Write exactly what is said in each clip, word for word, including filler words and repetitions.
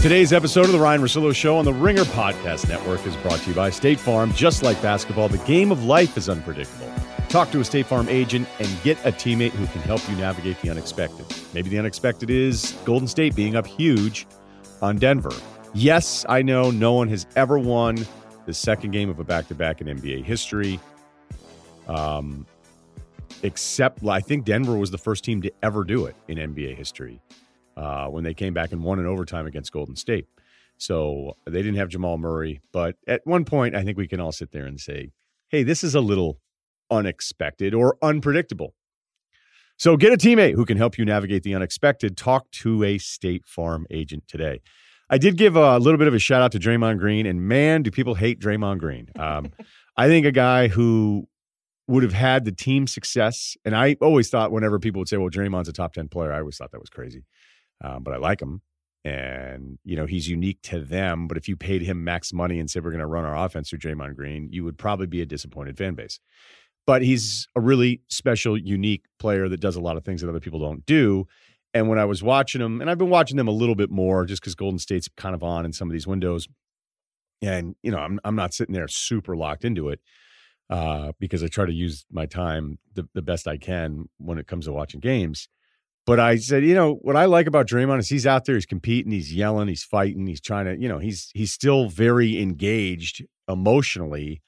Today's episode of the Ryen Russillo Show on the Ringer Podcast Network is brought to you by State Farm. Just like basketball, the game of life is unpredictable. Talk to a State Farm agent and get a teammate who can help you navigate the unexpected. Maybe the unexpected is Golden State being up huge on Denver. Yes, I know no one has ever won the second game of a back-to-back in N B A history. Um, except I think Denver was the first team to ever do it in N B A history. Uh, when they came back and won in overtime against Golden State. So they didn't have Jamal Murray. But at one point, I think we can all sit there and say, hey, this is a little unexpected or unpredictable. So get a teammate who can help you navigate the unexpected. Talk to a State Farm agent today. I did give a little bit of a shout out to Draymond Green. And man, do people hate Draymond Green. Um, I think a guy who would have had the team success. And I always thought whenever people would say, well, Draymond's a top ten player, I always thought that was crazy. Um, but I like him, and, you know, he's unique to them. But if you paid him max money and said, we're going to run our offense through Draymond Green, you would probably be a disappointed fan base. But he's a really special, unique player that does a lot of things that other people don't do. And when I was watching him, and I've been watching them a little bit more just because Golden State's kind of on in some of these windows. And, you know, I'm I'm not sitting there super locked into it uh, because I try to use my time the, the best I can when it comes to watching games. But I said, you know, what I like about Draymond is he's out there, he's competing, he's yelling, he's fighting, he's trying to, you know, he's he's still very engaged emotionally.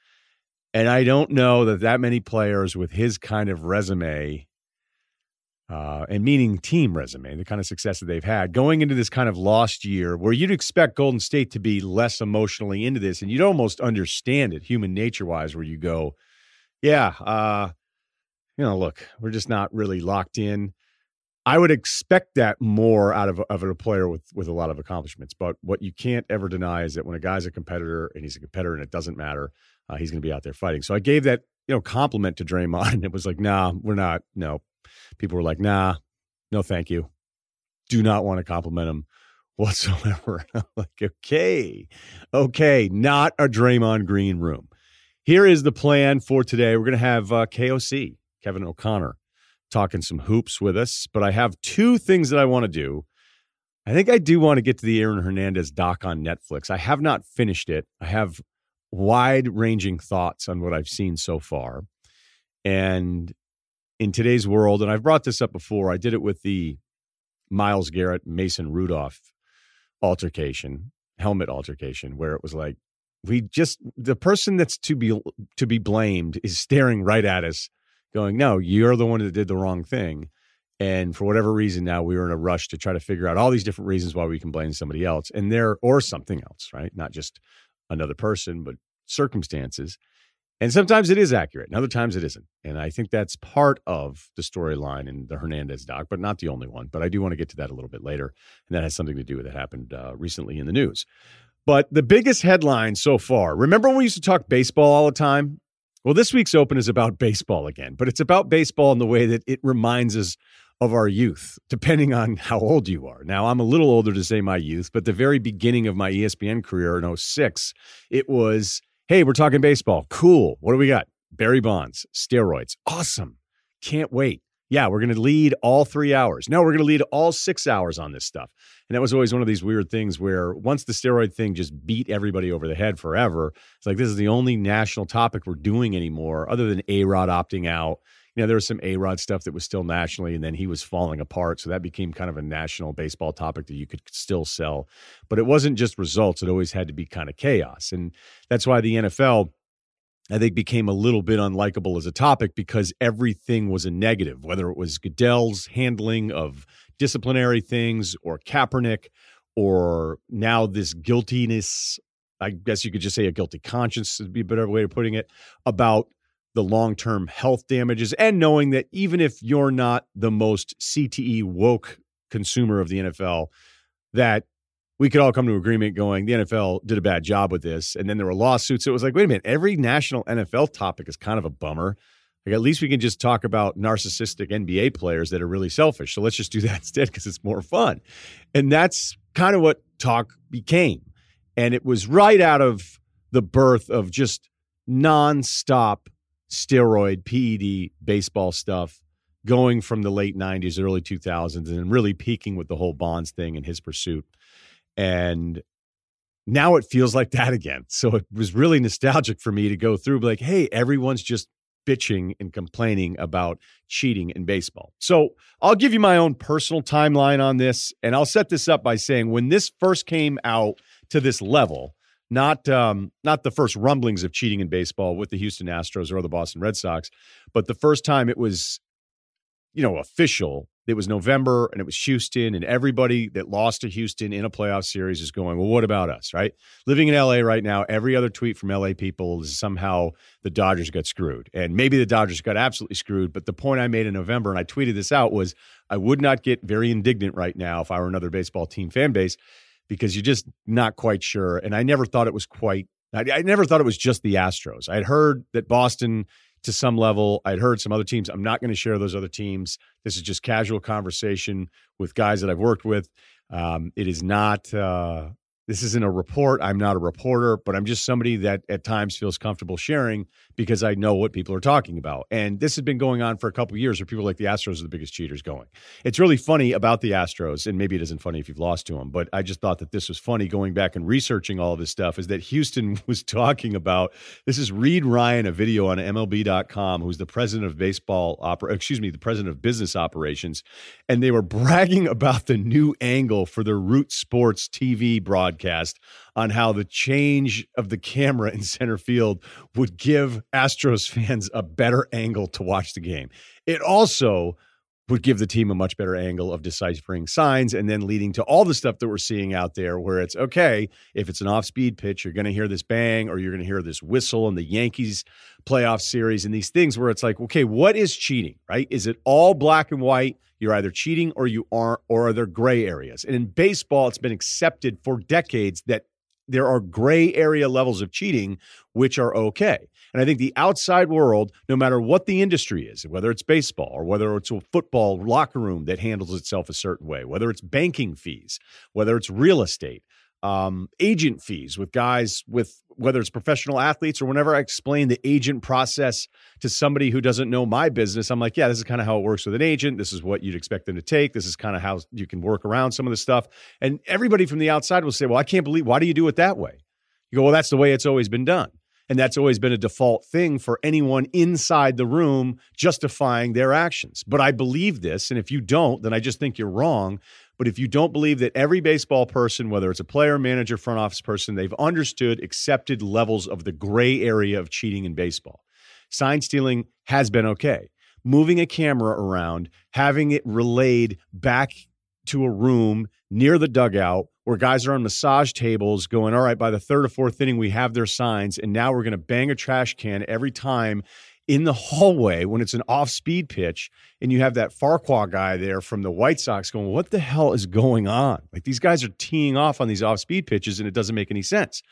And I don't know that that many players with his kind of resume, uh, and meaning team resume, the kind of success that they've had, going into this kind of lost year where you'd expect Golden State to be less emotionally into this, and you'd almost understand it human nature-wise where you go, yeah, uh, you know, look, we're just not really locked in. I would expect that more out of, of a player with, with a lot of accomplishments. But what you can't ever deny is that when a guy's a competitor and he's a competitor and it doesn't matter, uh, he's going to be out there fighting. So I gave that, you know, compliment to Draymond, and it was like, nah, we're not. No, people were like, nah, no, thank you. Do not want to compliment him whatsoever. I'm like, okay, okay, not a Draymond Green room. Here is the plan for today. We're going to have uh, K O C, Kevin O'Connor, talking some hoops with us, but I have two things that I want to do. I think I do want to get to the Aaron Hernandez doc on Netflix. I have not finished it. I have wide-ranging thoughts on what I've seen so far. And in today's world, and I've brought this up before, I did it with the Miles Garrett, Mason Rudolph altercation, helmet altercation, where it was like, we just, the person that's to be to be blamed is staring right at us, going, no, you're the one that did the wrong thing. And for whatever reason, now we were in a rush to try to figure out all these different reasons why we can blame somebody else and there or something else, right? Not just another person, but circumstances. And sometimes it is accurate and other times it isn't. And I think that's part of the storyline in the Hernandez doc, but not the only one. But I do want to get to that a little bit later. And that has something to do with what happened uh, recently in the news. But the biggest headline so far, remember when we used to talk baseball all the time? Well, this week's Open is about baseball again, but it's about baseball in the way that it reminds us of our youth, depending on how old you are. Now, I'm a little older to say my youth, but the very beginning of my E S P N career in oh six, it was, hey, we're talking baseball. Cool. What do we got? Barry Bonds, steroids. Awesome. Can't wait. Yeah, we're going to lead all three hours. No, we're going to lead all six hours on this stuff. And that was always one of these weird things where once the steroid thing just beat everybody over the head forever, it's like this is the only national topic we're doing anymore other than A-Rod opting out. You know, there was some A-Rod stuff that was still nationally, and then he was falling apart. So that became kind of a national baseball topic that you could still sell. But it wasn't just results. It always had to be kind of chaos. And that's why the N F L, I think, became a little bit unlikable as a topic because everything was a negative, whether it was Goodell's handling of disciplinary things or Kaepernick or now this guiltiness, I guess you could just say a guilty conscience would be a better way of putting it, about the long-term health damages and knowing that even if you're not the most C T E woke consumer of the N F L, that we could all come to agreement going, the N F L did a bad job with this. And then there were lawsuits. So it was like, wait a minute, every national N F L topic is kind of a bummer. Like, at least we can just talk about narcissistic N B A players that are really selfish. So let's just do that instead because it's more fun. And that's kind of what talk became. And it was right out of the birth of just nonstop steroid, P E D, baseball stuff, going from the late nineties, early two thousands, and really peaking with the whole Bonds thing and his pursuit. And now it feels like that again. So it was really nostalgic for me to go through, like, hey, everyone's just bitching and complaining about cheating in baseball. So I'll give you my own personal timeline on this, and I'll set this up by saying when this first came out to this level, not um, not the first rumblings of cheating in baseball with the Houston Astros or the Boston Red Sox, but the first time it was, you know, official, it was November and it was Houston, and everybody that lost to Houston in a playoff series is going, well, what about us, right? Living in L A right now, every other tweet from L A people is somehow the Dodgers got screwed. And maybe the Dodgers got absolutely screwed, but the point I made in November, and I tweeted this out, was I would not get very indignant right now if I were another baseball team fan base, because you're just not quite sure. And I never thought it was quite, I, I never thought it was just the Astros. I'd heard that Boston to some level, I'd heard some other teams. I'm not going to share those other teams. This is just casual conversation with guys that I've worked with. Um, it is not, uh, this isn't a report. I'm not a reporter, but I'm just somebody that at times feels comfortable sharing because I know what people are talking about. And this has been going on for a couple of years where people like the Astros are the biggest cheaters going. It's really funny about the Astros, and maybe it isn't funny if you've lost to them, but I just thought that this was funny going back and researching all of this stuff, is that Houston was talking about, this is Reid Ryan, a video on M L B dot com, who's the president of baseball, oper- excuse me, the president of business operations, and they were bragging about the new angle for their Root Sports T V broadcast on how the change of the camera in center field would give Astros fans a better angle to watch the game. It also would give the team a much better angle of deciphering signs, and then leading to all the stuff that we're seeing out there where it's, okay, if it's an off-speed pitch, you're going to hear this bang, or you're going to hear this whistle in the Yankees playoff series, and these things where it's like, okay, what is cheating, right? Is it all black and white? You're either cheating or you aren't, or are there gray areas? And in baseball, it's been accepted for decades that there are gray area levels of cheating, which are okay. And I think the outside world, no matter what the industry is, whether it's baseball or whether it's a football locker room that handles itself a certain way, whether it's banking fees, whether it's real estate, um, agent fees with guys with, whether it's professional athletes or whenever I explain the agent process to somebody who doesn't know my business, I'm like, yeah, this is kind of how it works with an agent. This is what you'd expect them to take. This is kind of how you can work around some of the stuff. And everybody from the outside will say, well, I can't believe, why do you do it that way? You go, well, that's the way it's always been done. And that's always been a default thing for anyone inside the room justifying their actions. But I believe this. And if you don't, then I just think you're wrong. But if you don't believe that every baseball person, whether it's a player, manager, front office person, they've understood accepted levels of the gray area of cheating in baseball. Sign stealing has been okay. Moving a camera around, having it relayed back to a room near the dugout where guys are on massage tables going, all right, by the third or fourth inning, we have their signs, and now we're going to bang a trash can every time in the hallway when it's an off-speed pitch, and you have that Farquaad guy there from the White Sox going, what the hell is going on? Like, these guys are teeing off on these off-speed pitches, and it doesn't make any sense.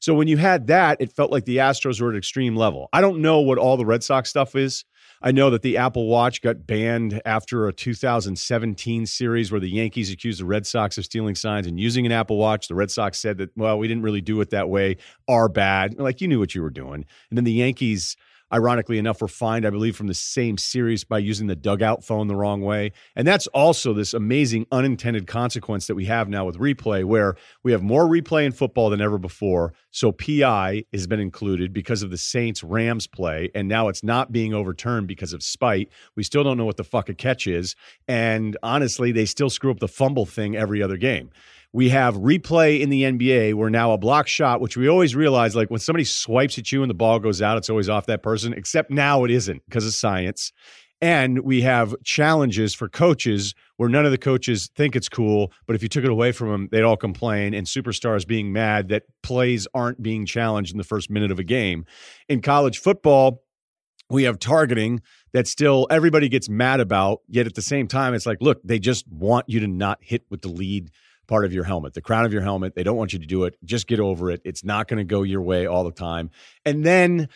So when you had that, it felt like the Astros were at an extreme level. I don't know what all the Red Sox stuff is. I know that the Apple Watch got banned after a two thousand seventeen series where the Yankees accused the Red Sox of stealing signs and using an Apple Watch. The Red Sox said that, well, we didn't really do it that way. Our bad. Like, you knew what you were doing. And then the Yankees, ironically enough, were fined, I believe, from the same series by using the dugout phone the wrong way. And that's also this amazing unintended consequence that we have now with replay, where we have more replay in football than ever before. So P I has been included because of the Saints-Rams play, and now it's not being overturned because of spite. We still don't know what the fuck a catch is. And honestly, they still screw up the fumble thing every other game. We have replay in the N B A where now a block shot, which we always realize, like when somebody swipes at you and the ball goes out, it's always off that person, except now it isn't because of science. And we have challenges for coaches where none of the coaches think it's cool, but if you took it away from them, they'd all complain, and superstars being mad that plays aren't being challenged in the first minute of a game. In college football, we have targeting that still everybody gets mad about, yet at the same time, it's like, look, they just want you to not hit with the lead part of your helmet, the crown of your helmet. They don't want you to do it. Just get over it. It's not going to go your way all the time. And then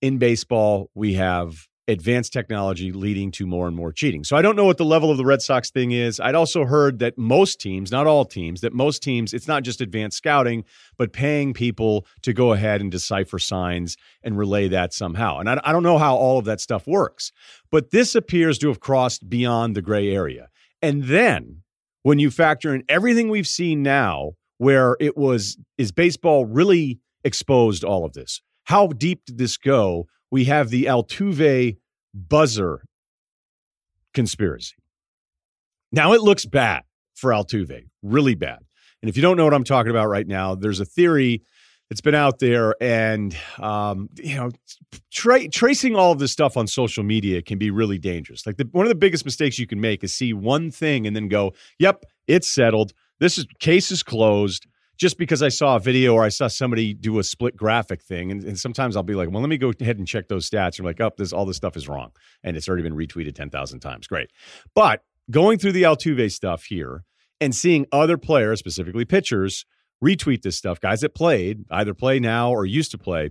in baseball, we have advanced technology leading to more and more cheating. So I don't know what the level of the Red Sox thing is. I'd also heard that most teams, not all teams, that most teams, it's not just advanced scouting, but paying people to go ahead and decipher signs and relay that somehow. And I, I don't know how all of that stuff works, but this appears to have crossed beyond the gray area. And then when you factor in everything we've seen now where it was, is baseball really exposed all of this? How deep did this go? We have the Altuve buzzer conspiracy. Now it looks bad for Altuve, really bad. And if you don't know what I'm talking about right now, there's a theory that's been out there, and um, you know, tra- tracing all of this stuff on social media can be really dangerous. Like the, one of the biggest mistakes you can make is see one thing and then go, "Yep, it's settled. This is case is closed." Just because I saw a video or I saw somebody do a split graphic thing, and, and sometimes I'll be like, well, let me go ahead and check those stats. I'm like, oh, this, all this stuff is wrong. And it's already been retweeted ten thousand times. Great. But going through the Altuve stuff here and seeing other players, specifically pitchers, retweet this stuff, guys that played, either play now or used to play,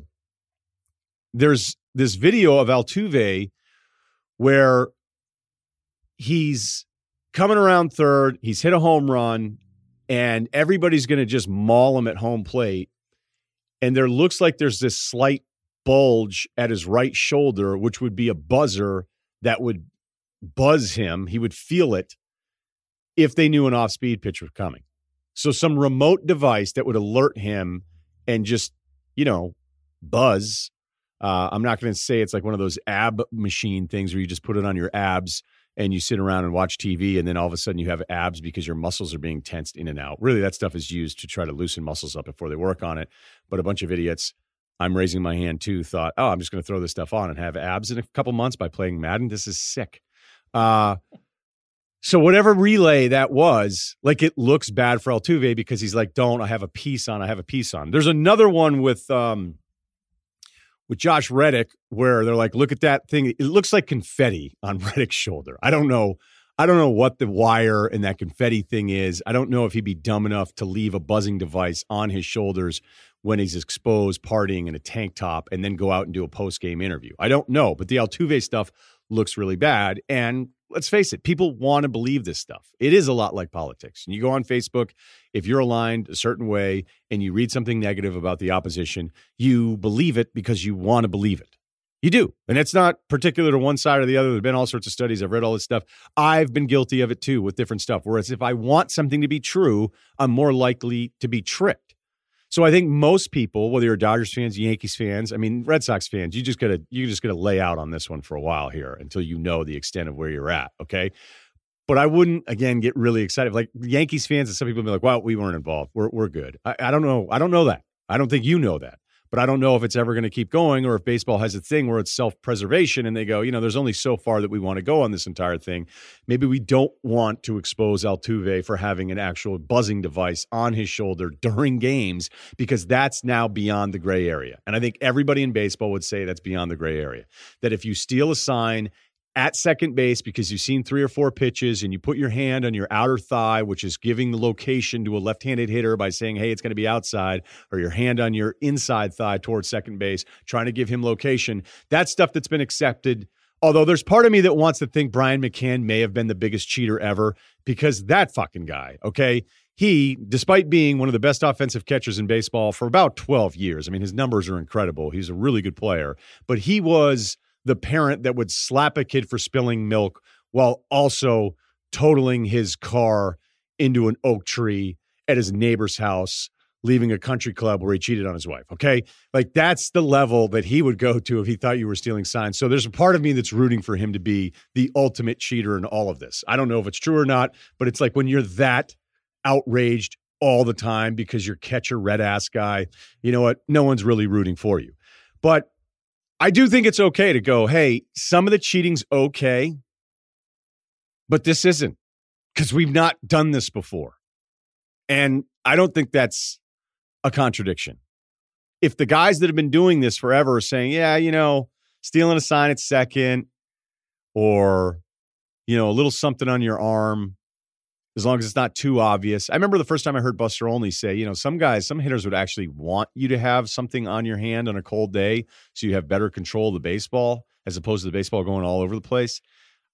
there's this video of Altuve where he's coming around third, he's hit a home run, and everybody's going to just maul him at home plate. And there looks like there's this slight bulge at his right shoulder, which would be a buzzer that would buzz him. He would feel it if they knew an off-speed pitch was coming. So some remote device that would alert him and just, you know, buzz. Uh, I'm not going to say it's like one of those ab machine things where you just put it on your abs and you sit around and watch T V, and then all of a sudden you have abs because your muscles are being tensed in and out. Really, that stuff is used to try to loosen muscles up before they work on it. But a bunch of idiots, I'm raising my hand too, thought, oh, I'm just going to throw this stuff on and have abs in a couple months by playing Madden. This is sick. Uh, so whatever relay that was, like, it looks bad for Altuve because he's like, don't, I have a piece on, I have a piece on. There's another one with um, with Josh Reddick, where they're like, look at that thing. It looks like confetti on Reddick's shoulder. I don't know. I don't know what the wire and that confetti thing is. I don't know if he'd be dumb enough to leave a buzzing device on his shoulders when he's exposed, partying in a tank top, and then go out and do a post-game interview. I don't know, but the Altuve stuff looks really bad. And let's face it, people want to believe this stuff. It is a lot like politics. And you go on Facebook, if you're aligned a certain way and you read something negative about the opposition, you believe it because you want to believe it. You do. And it's not particular to one side or the other. There have been all sorts of studies. I've read all this stuff. I've been guilty of it too with different stuff. Whereas if I want something to be true, I'm more likely to be tricked. So I think most people, whether you're Dodgers fans, Yankees fans, I mean, Red Sox fans, you just gotta you just gotta lay out on this one for a while here until you know the extent of where you're at, okay? But I wouldn't, again, get really excited. Like Yankees fans and some people be like, "Wow, we weren't involved. We're we're good." I, I don't know. I don't know that. I don't think you know that. But I don't know if it's ever going to keep going, or if baseball has a thing where it's self-preservation and they go, you know, there's only so far that we want to go on this entire thing. Maybe we don't want to expose Altuve for having an actual buzzing device on his shoulder during games, because that's now beyond the gray area. And I think everybody in baseball would say that's beyond the gray area. That if you steal a sign at second base because you've seen three or four pitches and you put your hand on your outer thigh, which is giving the location to a left-handed hitter by saying, hey, it's going to be outside, or your hand on your inside thigh towards second base, trying to give him location. That's stuff that's been accepted. Although there's part of me that wants to think Brian McCann may have been the biggest cheater ever, because that fucking guy, okay? He, despite being one of the best offensive catchers in baseball for about twelve years, I mean, his numbers are incredible. He's a really good player, but he was the parent that would slap a kid for spilling milk while also totaling his car into an oak tree at his neighbor's house, leaving a country club where he cheated on his wife, okay? Like, that's the level that he would go to if he thought you were stealing signs. So there's a part of me that's rooting for him to be the ultimate cheater in all of this. I don't know if it's true or not, but it's like when you're that outraged all the time because you're catcher red-ass guy, you know what? No one's really rooting for you. But I do think it's okay to go, hey, some of the cheating's okay, but this isn't, because we've not done this before. And I don't think that's a contradiction. If the guys that have been doing this forever are saying, yeah, you know, stealing a sign at second, or, you know, a little something on your arm, as long as it's not too obvious. I remember the first time I heard Buster Olney say, you know, some guys, some hitters would actually want you to have something on your hand on a cold day so you have better control of the baseball, as opposed to the baseball going all over the place.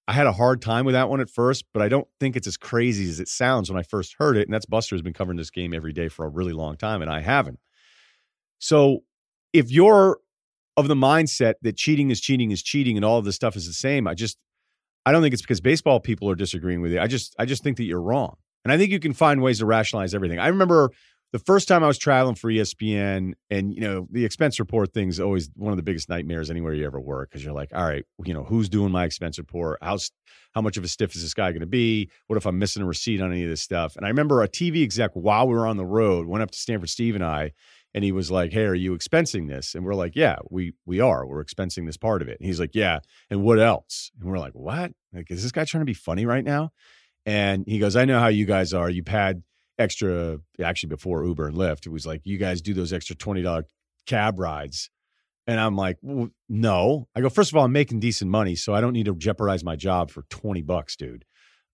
I had a hard time with that one at first, but I don't think it's as crazy as it sounds when I first heard it. And that's Buster, has been covering this game every day for a really long time, and I haven't. So if you're of the mindset that cheating is cheating is cheating and all of this stuff is the same, I just... I don't think it's because baseball people are disagreeing with you. I just I just think that you're wrong. And I think you can find ways to rationalize everything. I remember the first time I was traveling for E S P N, and, you know, the expense report thing's always one of the biggest nightmares anywhere you ever work, because you're like, all right, you know, who's doing my expense report? How, how much of a stiff is this guy going to be? What if I'm missing a receipt on any of this stuff? And I remember a T V exec, while we were on the road, went up to Stanford Steve and I, and he was like, hey, are you expensing this? And we're like, yeah, we we are. We're expensing this part of it. And he's like, yeah, and what else? And we're like, what? Like, is this guy trying to be funny right now? And he goes, I know how you guys are. You pad extra, actually before Uber and Lyft, it was like, you guys do those extra twenty dollars cab rides. And I'm like, well, no. I go, first of all, I'm making decent money, so I don't need to jeopardize my job for twenty bucks, dude.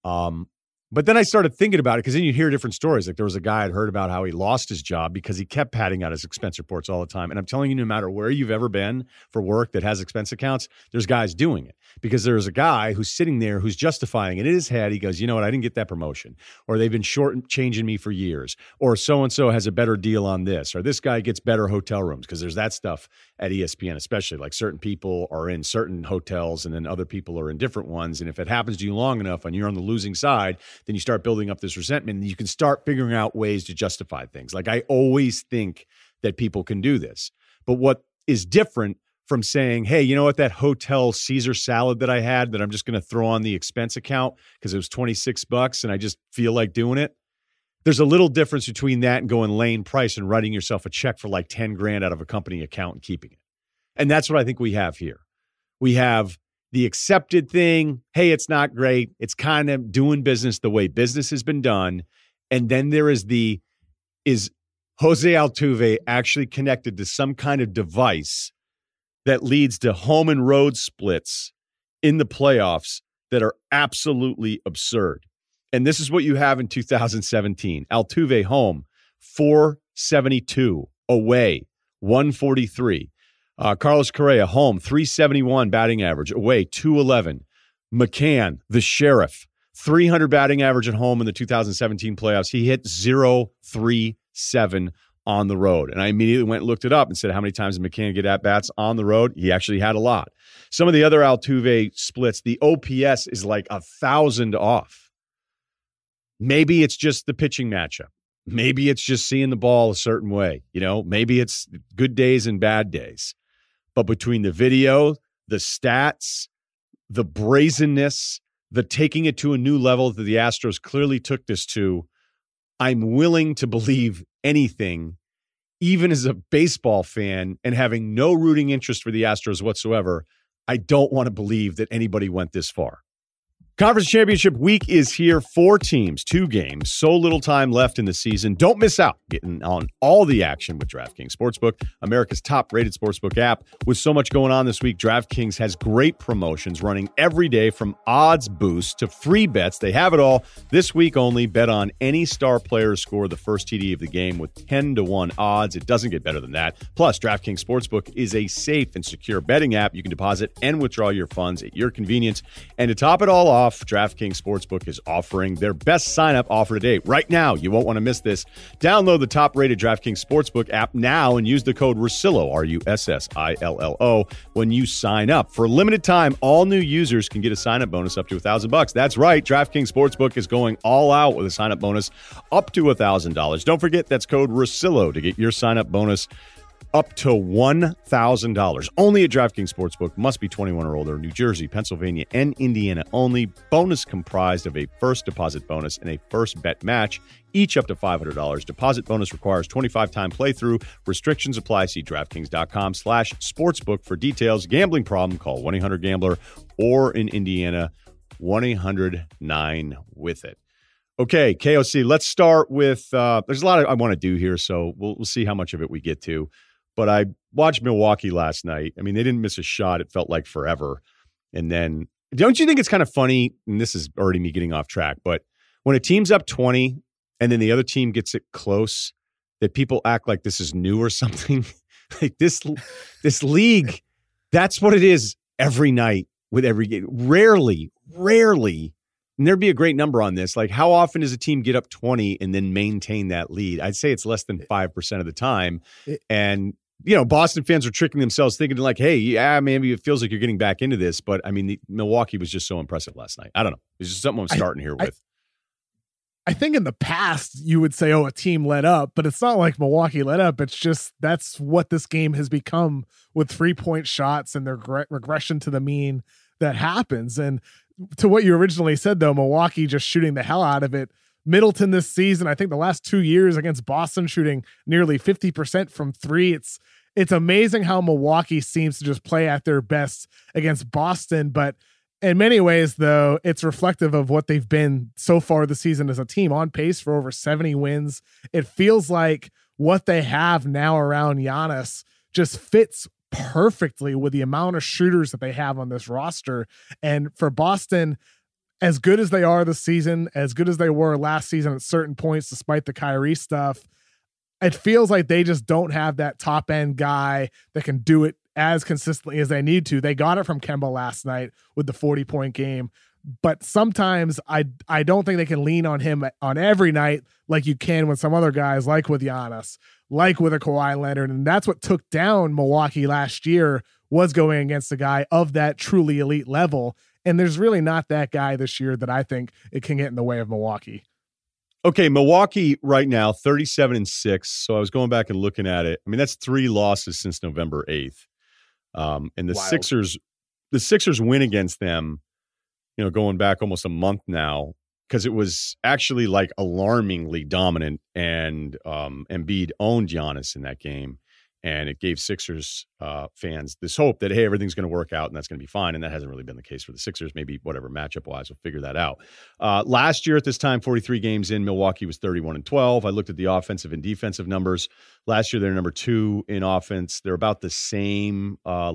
Um, But then I started thinking about it, because then you'd hear different stories. Like, there was a guy I'd heard about how he lost his job because he kept padding out his expense reports all the time. And I'm telling you, no matter where you've ever been for work that has expense accounts, there's guys doing it, because there's a guy who's sitting there who's justifying it in his head. He goes, you know what? I didn't get that promotion, or they've been short changing me for years, or so-and-so has a better deal on this, or this guy gets better hotel rooms, because there's that stuff at E S P N, especially, like certain people are in certain hotels and then other people are in different ones. And if it happens to you long enough and you're on the losing side, then you start building up this resentment, and you can start figuring out ways to justify things. Like, I always think that people can do this. But what is different from saying, hey, you know what, that hotel Caesar salad that I had that I'm just going to throw on the expense account because it was twenty-six bucks and I just feel like doing it. There's a little difference between that and going Lane Price and writing yourself a check for like ten grand out of a company account and keeping it. And that's what I think we have here. We have the accepted thing, hey, it's not great. It's kind of doing business the way business has been done. And then there is the, is Jose Altuve actually connected to some kind of device that leads to home and road splits in the playoffs that are absolutely absurd? And this is what you have in two thousand seventeen. Altuve home, four seventy-two, away, one forty-three. Uh, Carlos Correa, home, three seventy-one batting average, away, two eleven. McCann, the sheriff, three hundred batting average at home in the two thousand seventeen playoffs. He hit zero three seven on the road. And I immediately went and looked it up and said, how many times did McCann get at-bats on the road? He actually had a lot. Some of the other Altuve splits, the O P S is like one thousand off. Maybe it's just the pitching matchup. Maybe it's just seeing the ball a certain way. You know, maybe it's good days and bad days. But between the video, the stats, the brazenness, the taking it to a new level that the Astros clearly took this to, I'm willing to believe anything, even as a baseball fan and having no rooting interest for the Astros whatsoever. I don't want to believe that anybody went this far. Conference Championship Week is here. Four teams, two games, so little time left in the season. Don't miss out getting on all the action with DraftKings Sportsbook, America's top-rated sportsbook app. With so much going on this week, DraftKings has great promotions running every day, from odds boosts to free bets. They have it all. This week only, bet on any star player to score the first T D of the game with ten to one odds. It doesn't get better than that. Plus, DraftKings Sportsbook is a safe and secure betting app. You can deposit and withdraw your funds at your convenience. And to top it all off, DraftKings Sportsbook is offering their best sign-up offer to date. Right now, you won't want to miss this. Download the top-rated DraftKings Sportsbook app now and use the code Russillo, R U S S I L L O, when you sign up. For a limited time, all new users can get a sign-up bonus up to one thousand dollars. That's right, DraftKings Sportsbook is going all out with a sign-up bonus up to one thousand dollars. Don't forget, that's code Russillo to get your sign-up bonus up to one thousand dollars. Only at DraftKings Sportsbook. Must be twenty-one or older. New Jersey, Pennsylvania, and Indiana only. Bonus comprised of a first deposit bonus and a first bet match, each up to five hundred dollars. Deposit bonus requires twenty-five time playthrough. Restrictions apply. See DraftKings.com slash sportsbook for details. Gambling problem? Call one eight hundred gambler or in Indiana, one eight hundred nine with it. Okay, K O C, let's start with, uh, there's a lot I want to do here, so we'll, we'll see how much of it we get to. But I watched Milwaukee last night. I mean, they didn't miss a shot. It felt like forever. And then, don't you think it's kind of funny, and this is already me getting off track, but when a team's up twenty and then the other team gets it close, that people act like this is new or something. Like this, this league, that's what it is every night with every game. Rarely, rarely, and there'd be a great number on this, like how often does a team get up twenty and then maintain that lead? I'd say it's less than five percent of the time. And you know, Boston fans are tricking themselves thinking like, hey, yeah, maybe it feels like you're getting back into this. But I mean, the, Milwaukee was just so impressive last night. I don't know. It's just something I'm starting I, here with. I think in the past you would say, oh, a team let up, but it's not like Milwaukee let up. It's just that's what this game has become with three point shots and their gre- regression to the mean that happens. And to what you originally said, though, Milwaukee just shooting the hell out of it. Middleton this season, I think the last two years against Boston, shooting nearly fifty percent from three. It's it's amazing how Milwaukee seems to just play at their best against Boston, but in many ways, though, it's reflective of what they've been so far this season as a team, on pace for over seventy wins. It feels like what they have now around Giannis just fits perfectly with the amount of shooters that they have on this roster. And for Boston, as good as they are this season, as good as they were last season at certain points, despite the Kyrie stuff, it feels like they just don't have that top end guy that can do it as consistently as they need to. They got it from Kemba last night with the forty point game, but sometimes I I don't think they can lean on him on every night like you can with some other guys, like with Giannis, like with a Kawhi Leonard. And that's what took down Milwaukee last year, was going against a guy of that truly elite level. And there's really not that guy this year that I think it can get in the way of Milwaukee. Okay, Milwaukee right now thirty-seven and six. So I was going back and looking at it. I mean, that's three losses since November eighth. Um, and the Wild. Sixers, the Sixers win against them, you know, going back almost a month now, because it was actually like alarmingly dominant, and um, Embiid owned Giannis in that game, and it gave Sixers uh, fans this hope that, hey, everything's going to work out and that's going to be fine. And that hasn't really been the case for the Sixers. Maybe whatever matchup wise, we'll figure that out. Uh, last year at this time, forty-three games in, Milwaukee was thirty-one and twelve. I looked at the offensive and defensive numbers. Last year, they're number two in offense. They're about the same. Uh,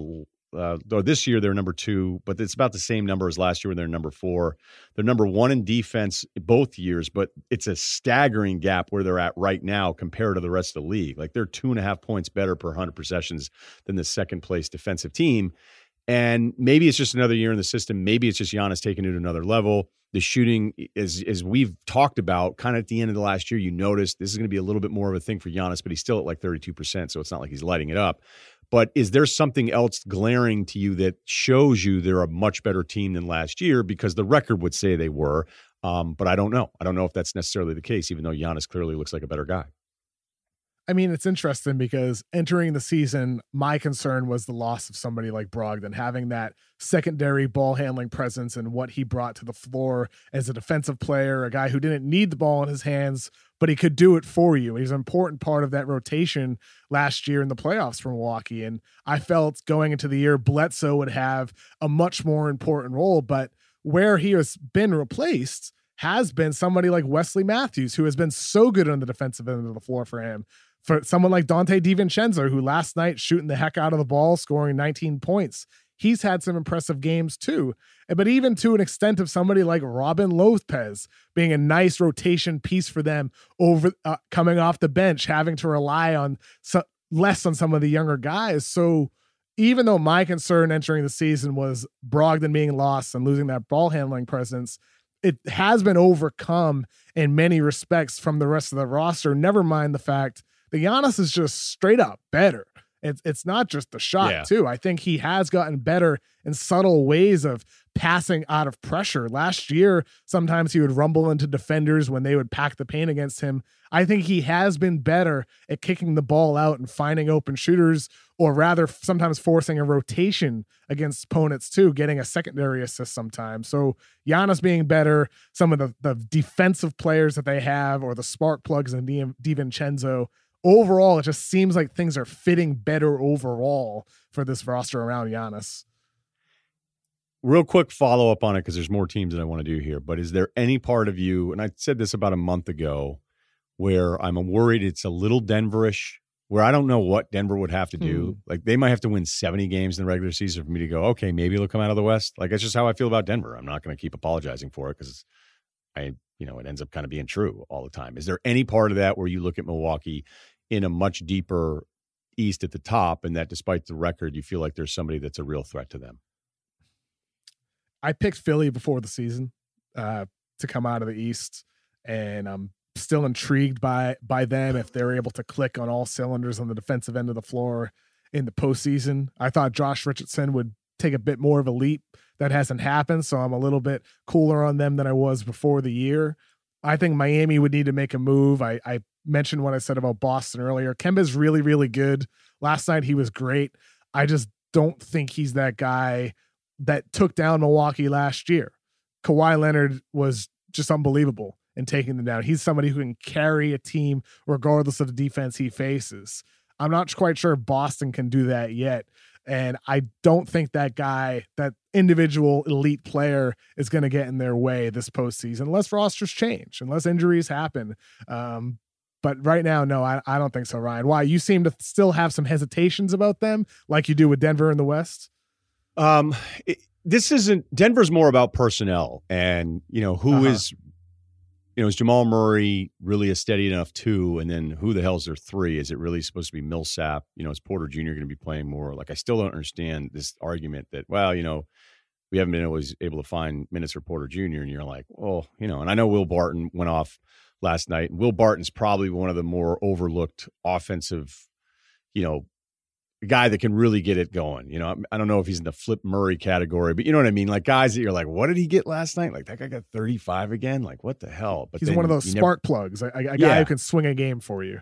uh, or this year, they're number two, but it's about the same number as last year when they're number four. They're number one in defense both years, but it's a staggering gap where they're at right now compared to the rest of the league. Like, they're two and a half points better per one hundred possessions than the second place defensive team. And maybe it's just another year in the system. Maybe it's just Giannis taking it to another level. The shooting, as, as we've talked about, kind of at the end of the last year, you noticed this is going to be a little bit more of a thing for Giannis, but he's still at like thirty-two percent, so it's not like he's lighting it up. But is there something else glaring to you that shows you they're a much better team than last year? Because the record would say they were, um, but I don't know. I don't know if that's necessarily the case, even though Giannis clearly looks like a better guy. I mean, it's interesting because entering the season, my concern was the loss of somebody like Brogdon, having that secondary ball handling presence and what he brought to the floor as a defensive player, a guy who didn't need the ball in his hands, but he could do it for you. He's an important part of that rotation last year in the playoffs for Milwaukee. And I felt going into the year, Bledsoe would have a much more important role, but where he has been replaced has been somebody like Wesley Matthews, who has been so good on the defensive end of the floor for him. For someone like Dante DiVincenzo, who last night shooting the heck out of the ball, scoring nineteen points, he's had some impressive games too. But even to an extent of somebody like Robin Lopez being a nice rotation piece for them over uh, coming off the bench, having to rely on so, less on some of the younger guys. So even though my concern entering the season was Brogdon being lost and losing that ball handling presence, it has been overcome in many respects from the rest of the roster. Never mind the fact that Giannis is just straight up better. It's it's not just the shot, yeah. too. I think he has gotten better in subtle ways of passing out of pressure. Last year, sometimes he would rumble into defenders when they would pack the paint against him. I think he has been better at kicking the ball out and finding open shooters, or rather sometimes forcing a rotation against opponents too, getting a secondary assist sometimes. So Giannis being better, some of the, the defensive players that they have, or the spark plugs in DiVincenzo, overall, it just seems like things are fitting better overall for this roster around Giannis. Real quick follow-up on it, because there's more teams that I want to do here, but is there any part of you, and I said this about a month ago, where I'm worried it's a little Denverish, where I don't know what Denver would have to do. Mm. Like, they might have to win seventy games in the regular season for me to go, okay, maybe they'll come out of the West. Like, that's just how I feel about Denver. I'm not going to keep apologizing for it, because I, you know, it ends up kind of being true all the time. Is there any part of that where you look at Milwaukee in a much deeper East at the top, and that despite the record, you feel like there's somebody that's a real threat to them? I picked Philly before the season uh, to come out of the East, and I'm still intrigued by by them if they're able to click on all cylinders on the defensive end of the floor in the postseason. I thought Josh Richardson would take a bit more of a leap. That hasn't happened, so I'm a little bit cooler on them than I was before the year. I think Miami would need to make a move. I, I mentioned what I said about Boston earlier. Kemba's really, really good. Last night he was great. I just don't think he's that guy that took down Milwaukee last year. Kawhi Leonard was just unbelievable in taking them down. He's somebody who can carry a team regardless of the defense he faces. I'm not quite sure Boston can do that yet. And I don't think that guy, that individual elite player, is going to get in their way this postseason unless rosters change, unless injuries happen. Um, but right now, no, I, I don't think so, Ryan. Why? You seem to still have some hesitations about them like you do with Denver in the West? Um, it, this isn't – Denver's more about personnel and, you know, who uh-huh. is – You know, is Jamal Murray really a steady enough two? And then who the hell's their three? Is it really supposed to be Millsap? You know, is Porter Junior going to be playing more? Like, I still don't understand this argument that, well, you know, we haven't been always able to find minutes for Porter Junior And you're like, oh, you know, and I know Will Barton went off last night. Will Barton's probably one of the more overlooked offensive, you know, guy that can really get it going. You know, I don't know if he's in the Flip Murray category, but you know what I mean? Like guys that you're like, what did he get last night? Like that guy got thirty-five again. Like what the hell? But he's one of those spark never... plugs, a, a yeah. guy who can swing a game for you.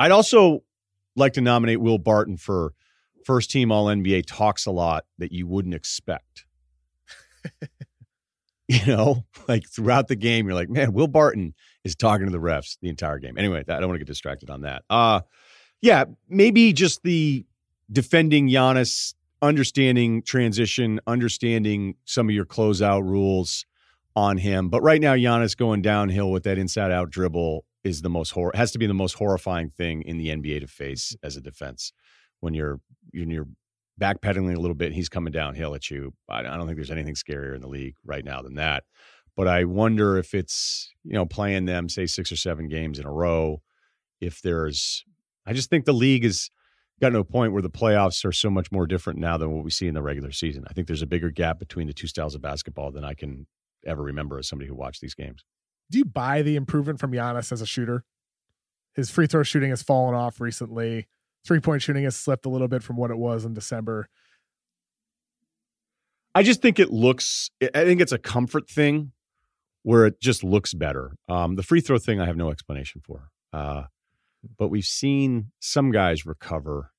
I'd also like to nominate Will Barton for first team all N B A talks a lot that you wouldn't expect. You know, like throughout the game, you're like, man, Will Barton is talking to the refs the entire game. Anyway, I don't want to get distracted on that. Uh, yeah, maybe just the defending Giannis, understanding transition, understanding some of your closeout rules on him. But right now, Giannis going downhill with that inside out dribble is the most hor- has to be the most horrifying thing in the N B A to face as a defense. When you're when you're backpedaling a little bit, and he's coming downhill at you. I don't think there's anything scarier in the league right now than that. But I wonder if it's, you know, playing them, say, six or seven games in a row. If there's, I just think the league is. Got to a point where the playoffs are so much more different now than what we see in the regular season. I think there's a bigger gap between the two styles of basketball than I can ever remember as somebody who watched these games. Do you buy the improvement from Giannis as a shooter? His free throw shooting has fallen off recently. Three-point shooting has slipped a little bit from what it was in December. I just think it looks, I think it's a comfort thing where it just looks better. Um, the free throw thing, I have no explanation for. Uh, But we've seen some guys recover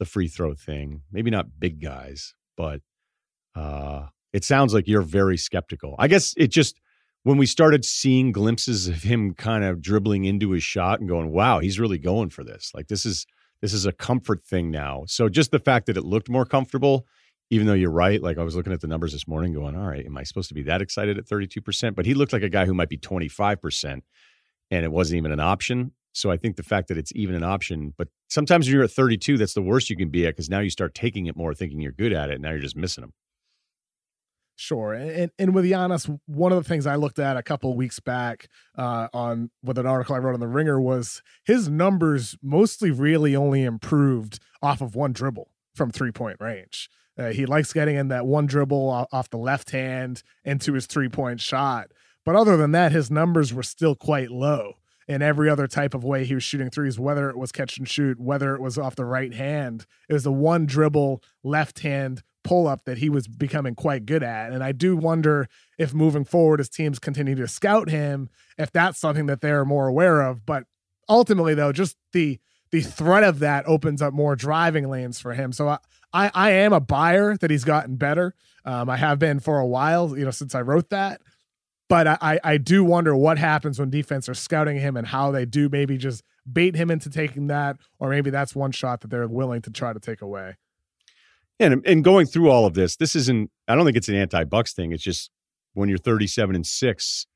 the free throw thing. Maybe not big guys, but uh, it sounds like you're very skeptical. I guess it just, when we started seeing glimpses of him kind of dribbling into his shot and going, wow, he's really going for this. Like this is, this is a comfort thing now. So just the fact that it looked more comfortable, even though you're right. Like I was looking at the numbers this morning going, all right, am I supposed to be that excited at thirty-two percent? But he looked like a guy who might be twenty-five percent and it wasn't even an option. So I think the fact that it's even an option, but sometimes when you're at thirty-two, that's the worst you can be at because now you start taking it more, thinking you're good at it, and now you're just missing them. Sure. And and with Giannis, one of the things I looked at a couple of weeks back uh, on with an article I wrote on The Ringer was his numbers mostly really only improved off of one dribble from three-point range. Uh, he likes getting in that one dribble off the left hand into his three-point shot. But other than that, his numbers were still quite low. In every other type of way he was shooting threes, whether it was catch and shoot, whether it was off the right hand, it was the one dribble left hand pull up that he was becoming quite good at. And I do wonder if moving forward, as teams continue to scout him, if that's something that they're more aware of. But ultimately though, just the, the threat of that opens up more driving lanes for him. So I, I, I am a buyer that he's gotten better. Um, I have been for a while, you know, since I wrote that. But I, I do wonder what happens when defense are scouting him and how they do maybe just bait him into taking that, or maybe that's one shot that they're willing to try to take away. And and going through all of this, this isn't, I don't think it's an anti-Bucks thing. It's just when you're thirty-seven and six,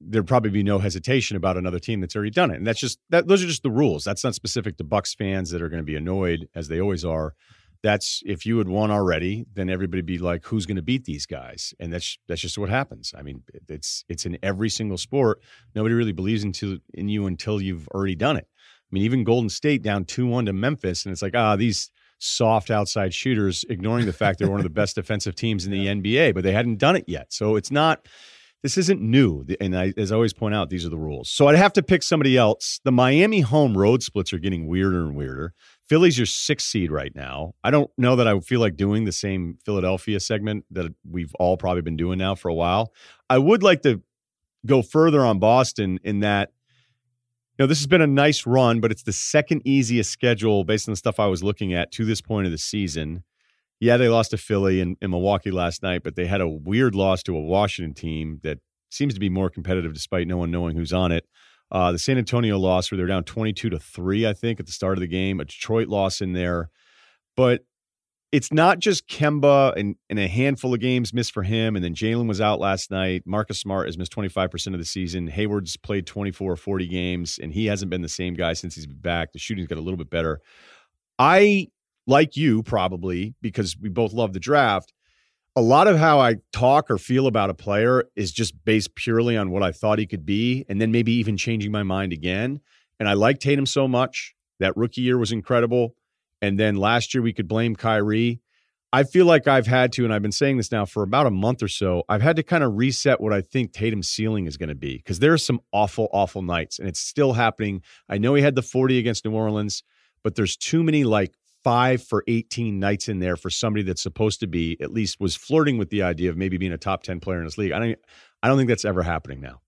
there'd probably be no hesitation about another team that's already done it. And that's just, that, those are just the rules. That's not specific to Bucks fans that are going to be annoyed as they always are. That's if you had won already, then everybody be like, who's going to beat these guys? And that's that's just what happens. I mean, it's it's in every single sport. Nobody really believes into, in you until you've already done it. I mean, even Golden State down two one to Memphis, and it's like, ah, these soft outside shooters, ignoring the fact they're one of the best defensive teams in the yeah. N B A, but they hadn't done it yet. So it's not, this isn't new. And I, as I always point out, these are the rules. So I'd have to pick somebody else. The Miami home road splits are getting weirder and weirder. Philly's your sixth seed right now. I don't know that I feel like doing the same Philadelphia segment that we've all probably been doing now for a while. I would like to go further on Boston in that, you know, this has been a nice run, but it's the second easiest schedule based on the stuff I was looking at to this point of the season. Yeah, they lost to Philly and Milwaukee last night, but they had a weird loss to a Washington team that seems to be more competitive despite no one knowing who's on it. Uh, the San Antonio loss where they're down twenty-two to three, I think, at the start of the game, a Detroit loss in there. But it's not just Kemba and, and a handful of games missed for him. And then Jalen was out last night. Marcus Smart has missed twenty-five percent of the season. Hayward's played twenty-four, forty games, and he hasn't been the same guy since he's been back. The shooting's got a little bit better. I, like you probably, because we both love the draft, a lot of how I talk or feel about a player is just based purely on what I thought he could be, and then maybe even changing my mind again. And I like Tatum so much. That rookie year was incredible. And then last year we could blame Kyrie. I feel like I've had to, and I've been saying this now for about a month or so, I've had to kind of reset what I think Tatum's ceiling is going to be, because there are some awful, awful nights, and it's still happening. I know he had the forty against New Orleans, but there's too many like five for eighteen nights in there for somebody that's supposed to be, at least was flirting with the idea of maybe being a top ten player in this league. I don't, I don't think that's ever happening now.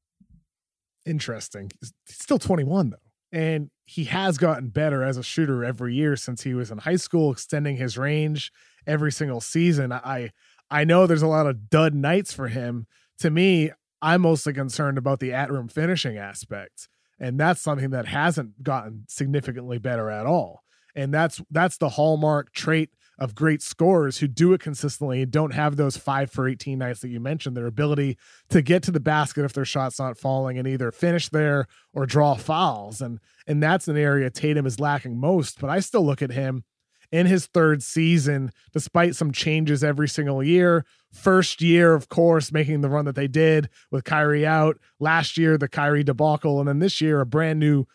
Interesting. He's still twenty-one though. And he has gotten better as a shooter every year since he was in high school, extending his range every single season. I, I know there's a lot of dud nights for him. To me, I'm mostly concerned about the at-room finishing aspect. And that's something that hasn't gotten significantly better at all. And that's that's the hallmark trait of great scorers who do it consistently and don't have those five for eighteen nights that you mentioned, their ability to get to the basket if their shot's not falling and either finish there or draw fouls. And and that's an area Tatum is lacking most. But I still look at him in his third season, despite some changes every single year. First year, of course, making the run that they did with Kyrie out. Last year, the Kyrie debacle. And then this year, a brand new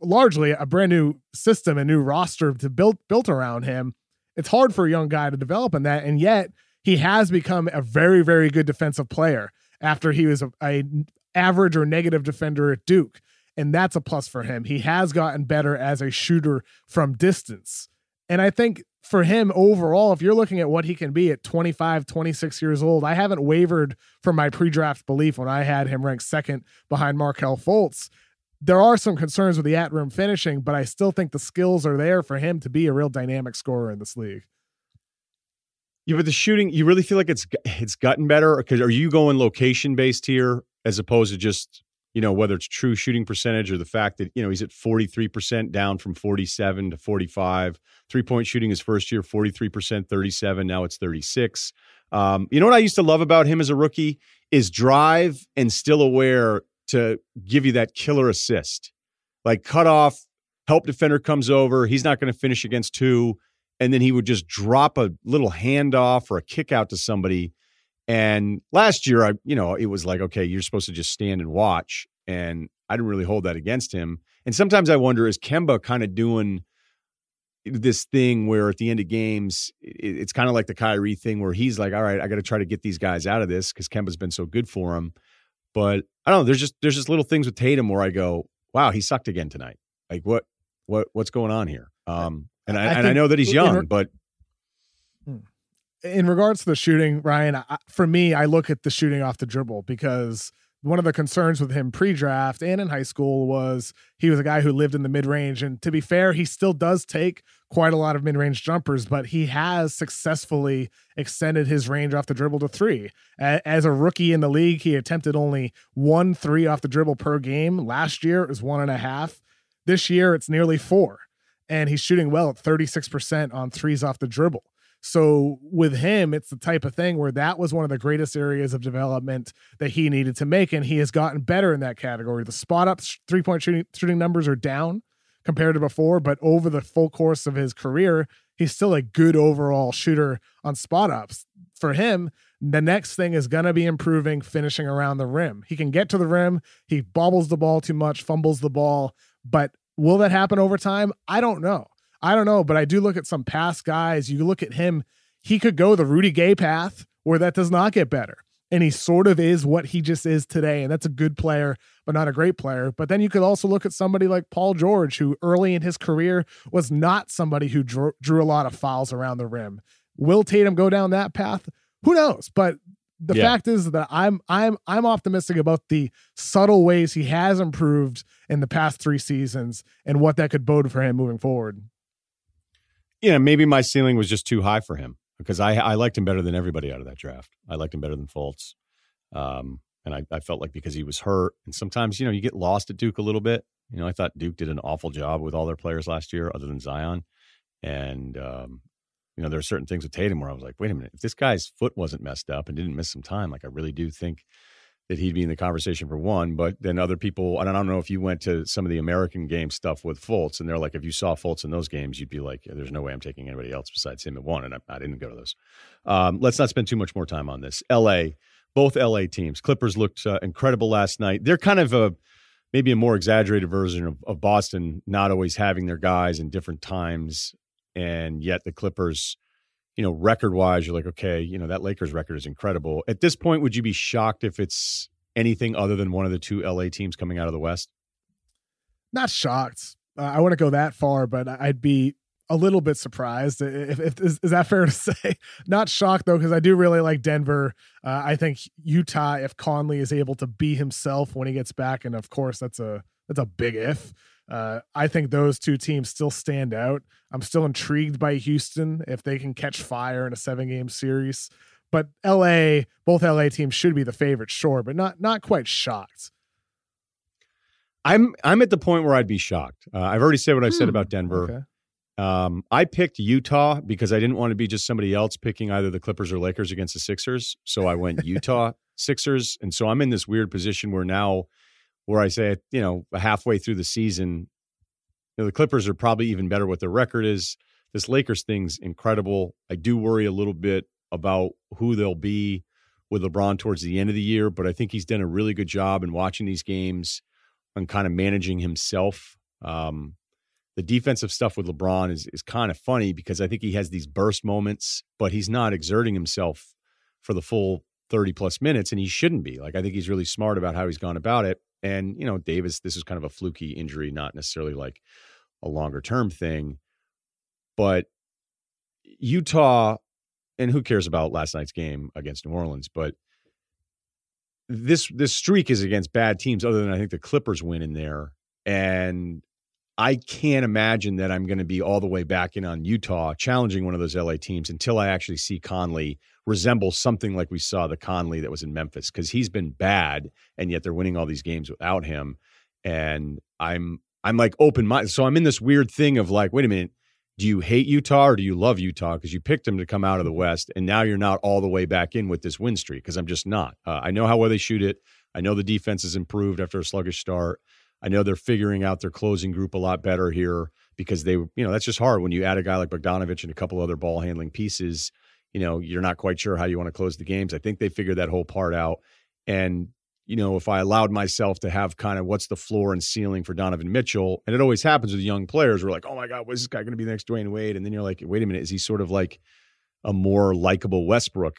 largely a brand new system and new roster to build built around him. It's hard for a young guy to develop in that. And yet he has become a very, very good defensive player after he was a, a average or negative defender at Duke. And that's a plus for him. He has gotten better as a shooter from distance. And I think for him overall, if you're looking at what he can be at twenty-five, twenty-six years old, I haven't wavered from my pre-draft belief when I had him ranked second behind Markelle Fultz. There are some concerns with the at-room finishing, but I still think the skills are there for him to be a real dynamic scorer in this league. Yeah, but the shooting, you really feel like it's it's gotten better? Because are you going location-based here as opposed to just, you know, whether it's true shooting percentage or the fact that, you know, he's at forty-three percent down from forty-seven to forty-five. Three-point shooting his first year, forty-three percent, thirty-seven. Now it's thirty-six. Um, you know what I used to love about him as a rookie is drive and still aware to give you that killer assist, like cut off, help defender comes over. He's not going to finish against two. And then he would just drop a little handoff or a kick out to somebody. And last year, I, you know, it was like, okay, you're supposed to just stand and watch. And I didn't really hold that against him. And sometimes I wonder, is Kemba kind of doing this thing where at the end of games, it's kind of like the Kyrie thing where he's like, all right, I got to try to get these guys out of this because Kemba's been so good for him. But I don't know. There's just there's just little things with Tatum where I go, wow, he sucked again tonight. Like what what what's going on here? Um, and I, I and I know that he's young, in re- but in regards to the shooting, Ryan, I, for me, I look at the shooting off the dribble because one of the concerns with him pre-draft and in high school was he was a guy who lived in the mid-range. And to be fair, he still does take quite a lot of mid-range jumpers, but he has successfully extended his range off the dribble to three. As a rookie in the league, he attempted only one three off the dribble per game. Last year, it was one and a half. This year, it's nearly four. And he's shooting well at thirty-six percent on threes off the dribble. So with him, it's the type of thing where that was one of the greatest areas of development that he needed to make. And he has gotten better in that category. The spot up sh- three point shooting, shooting numbers are down compared to before, but over the full course of his career, he's still a good overall shooter on spot ups. For him, the next thing is going to be improving finishing around the rim. He can get to the rim. He bobbles the ball too much, fumbles the ball, but will that happen over time? I don't know. I don't know, but I do look at some past guys. You look at him, he could go the Rudy Gay path where that does not get better. And he sort of is what he just is today. And that's a good player, but not a great player. But then you could also look at somebody like Paul George, who early in his career was not somebody who drew, drew a lot of fouls around the rim. Will Tatum go down that path? Who knows? But the yeah. fact is that I'm I'm I'm optimistic about the subtle ways he has improved in the past three seasons and what that could bode for him moving forward. Yeah, maybe my ceiling was just too high for him because I I liked him better than everybody out of that draft. I liked him better than Fultz. Um, and I, I felt like because he was hurt and sometimes, you know, you get lost at Duke a little bit. You know, I thought Duke did an awful job with all their players last year other than Zion. And, um, you know, there are certain things with Tatum where I was like, wait a minute, if this guy's foot wasn't messed up and didn't miss some time, like I really do think that he'd be in the conversation for one. But then other people, and I don't know if you went to some of the American game stuff with Fultz, and they're like, if you saw Fultz in those games, you'd be like, there's no way I'm taking anybody else besides him at one. And I, I didn't go to those. Um, let's not spend too much more time on this. L A, both L A teams. Clippers looked uh, incredible last night. They're kind of a, maybe a more exaggerated version of, of Boston not always having their guys in different times. And yet the Clippers, you know, record-wise, you're like, okay, you know, that Lakers record is incredible. At this point, would you be shocked if it's anything other than one of the two L A teams coming out of the West? Not shocked. Uh, I wouldn't go that far, but I'd be a little bit surprised. If, if is, is that fair to say? Not shocked, though, because I do really like Denver. Uh, I think Utah, if Conley is able to be himself when he gets back, and of course that's a that's a big if. Uh, I think those two teams still stand out. I'm still intrigued by Houston if they can catch fire in a seven game series, but L A, both L A teams should be the favorite. Sure. But not, not quite shocked. I'm, I'm at the point where I'd be shocked. Uh, I've already said what I said hmm. about Denver. Okay. Um, I picked Utah because I didn't want to be just somebody else picking either the Clippers or Lakers against the Sixers. So I went Utah Sixers. And so I'm in this weird position where now, where I say, you know, halfway through the season, you know, the Clippers are probably even better what their record is. This Lakers thing's incredible. I do worry a little bit about who they'll be with LeBron towards the end of the year, but I think he's done a really good job in watching these games and kind of managing himself. Um, the defensive stuff with LeBron is, is kind of funny because I think he has these burst moments, but he's not exerting himself for the full thirty plus minutes, and he shouldn't be. Like, I think he's really smart about how he's gone about it. And, you know, Davis, this is kind of a fluky injury, not necessarily like a longer term thing, but Utah, and who cares about last night's game against New Orleans, but this, this streak is against bad teams other than I think the Clippers win in there. And I can't imagine that I'm going to be all the way back in on Utah challenging one of those L A teams until I actually see Conley resemble something like we saw the Conley that was in Memphis, because he's been bad and yet they're winning all these games without him. And I'm I'm like open-minded. So I'm in this weird thing of like, wait a minute, do you hate Utah or do you love Utah? Because you picked them to come out of the West and now you're not all the way back in with this win streak, because I'm just not. Uh, I know how well they shoot it. I know the defense has improved after a sluggish start. I know they're figuring out their closing group a lot better here because they, you know, that's just hard when you add a guy like Bogdanovich and a couple other ball handling pieces. You know, you're not quite sure how you want to close the games. I think they figured that whole part out. And, you know, if I allowed myself to have kind of what's the floor and ceiling for Donovan Mitchell, and it always happens with young players, we're like, oh my God, what is this guy going to be the next Dwayne Wade? And then you're like, wait a minute, is he sort of like a more likable Westbrook?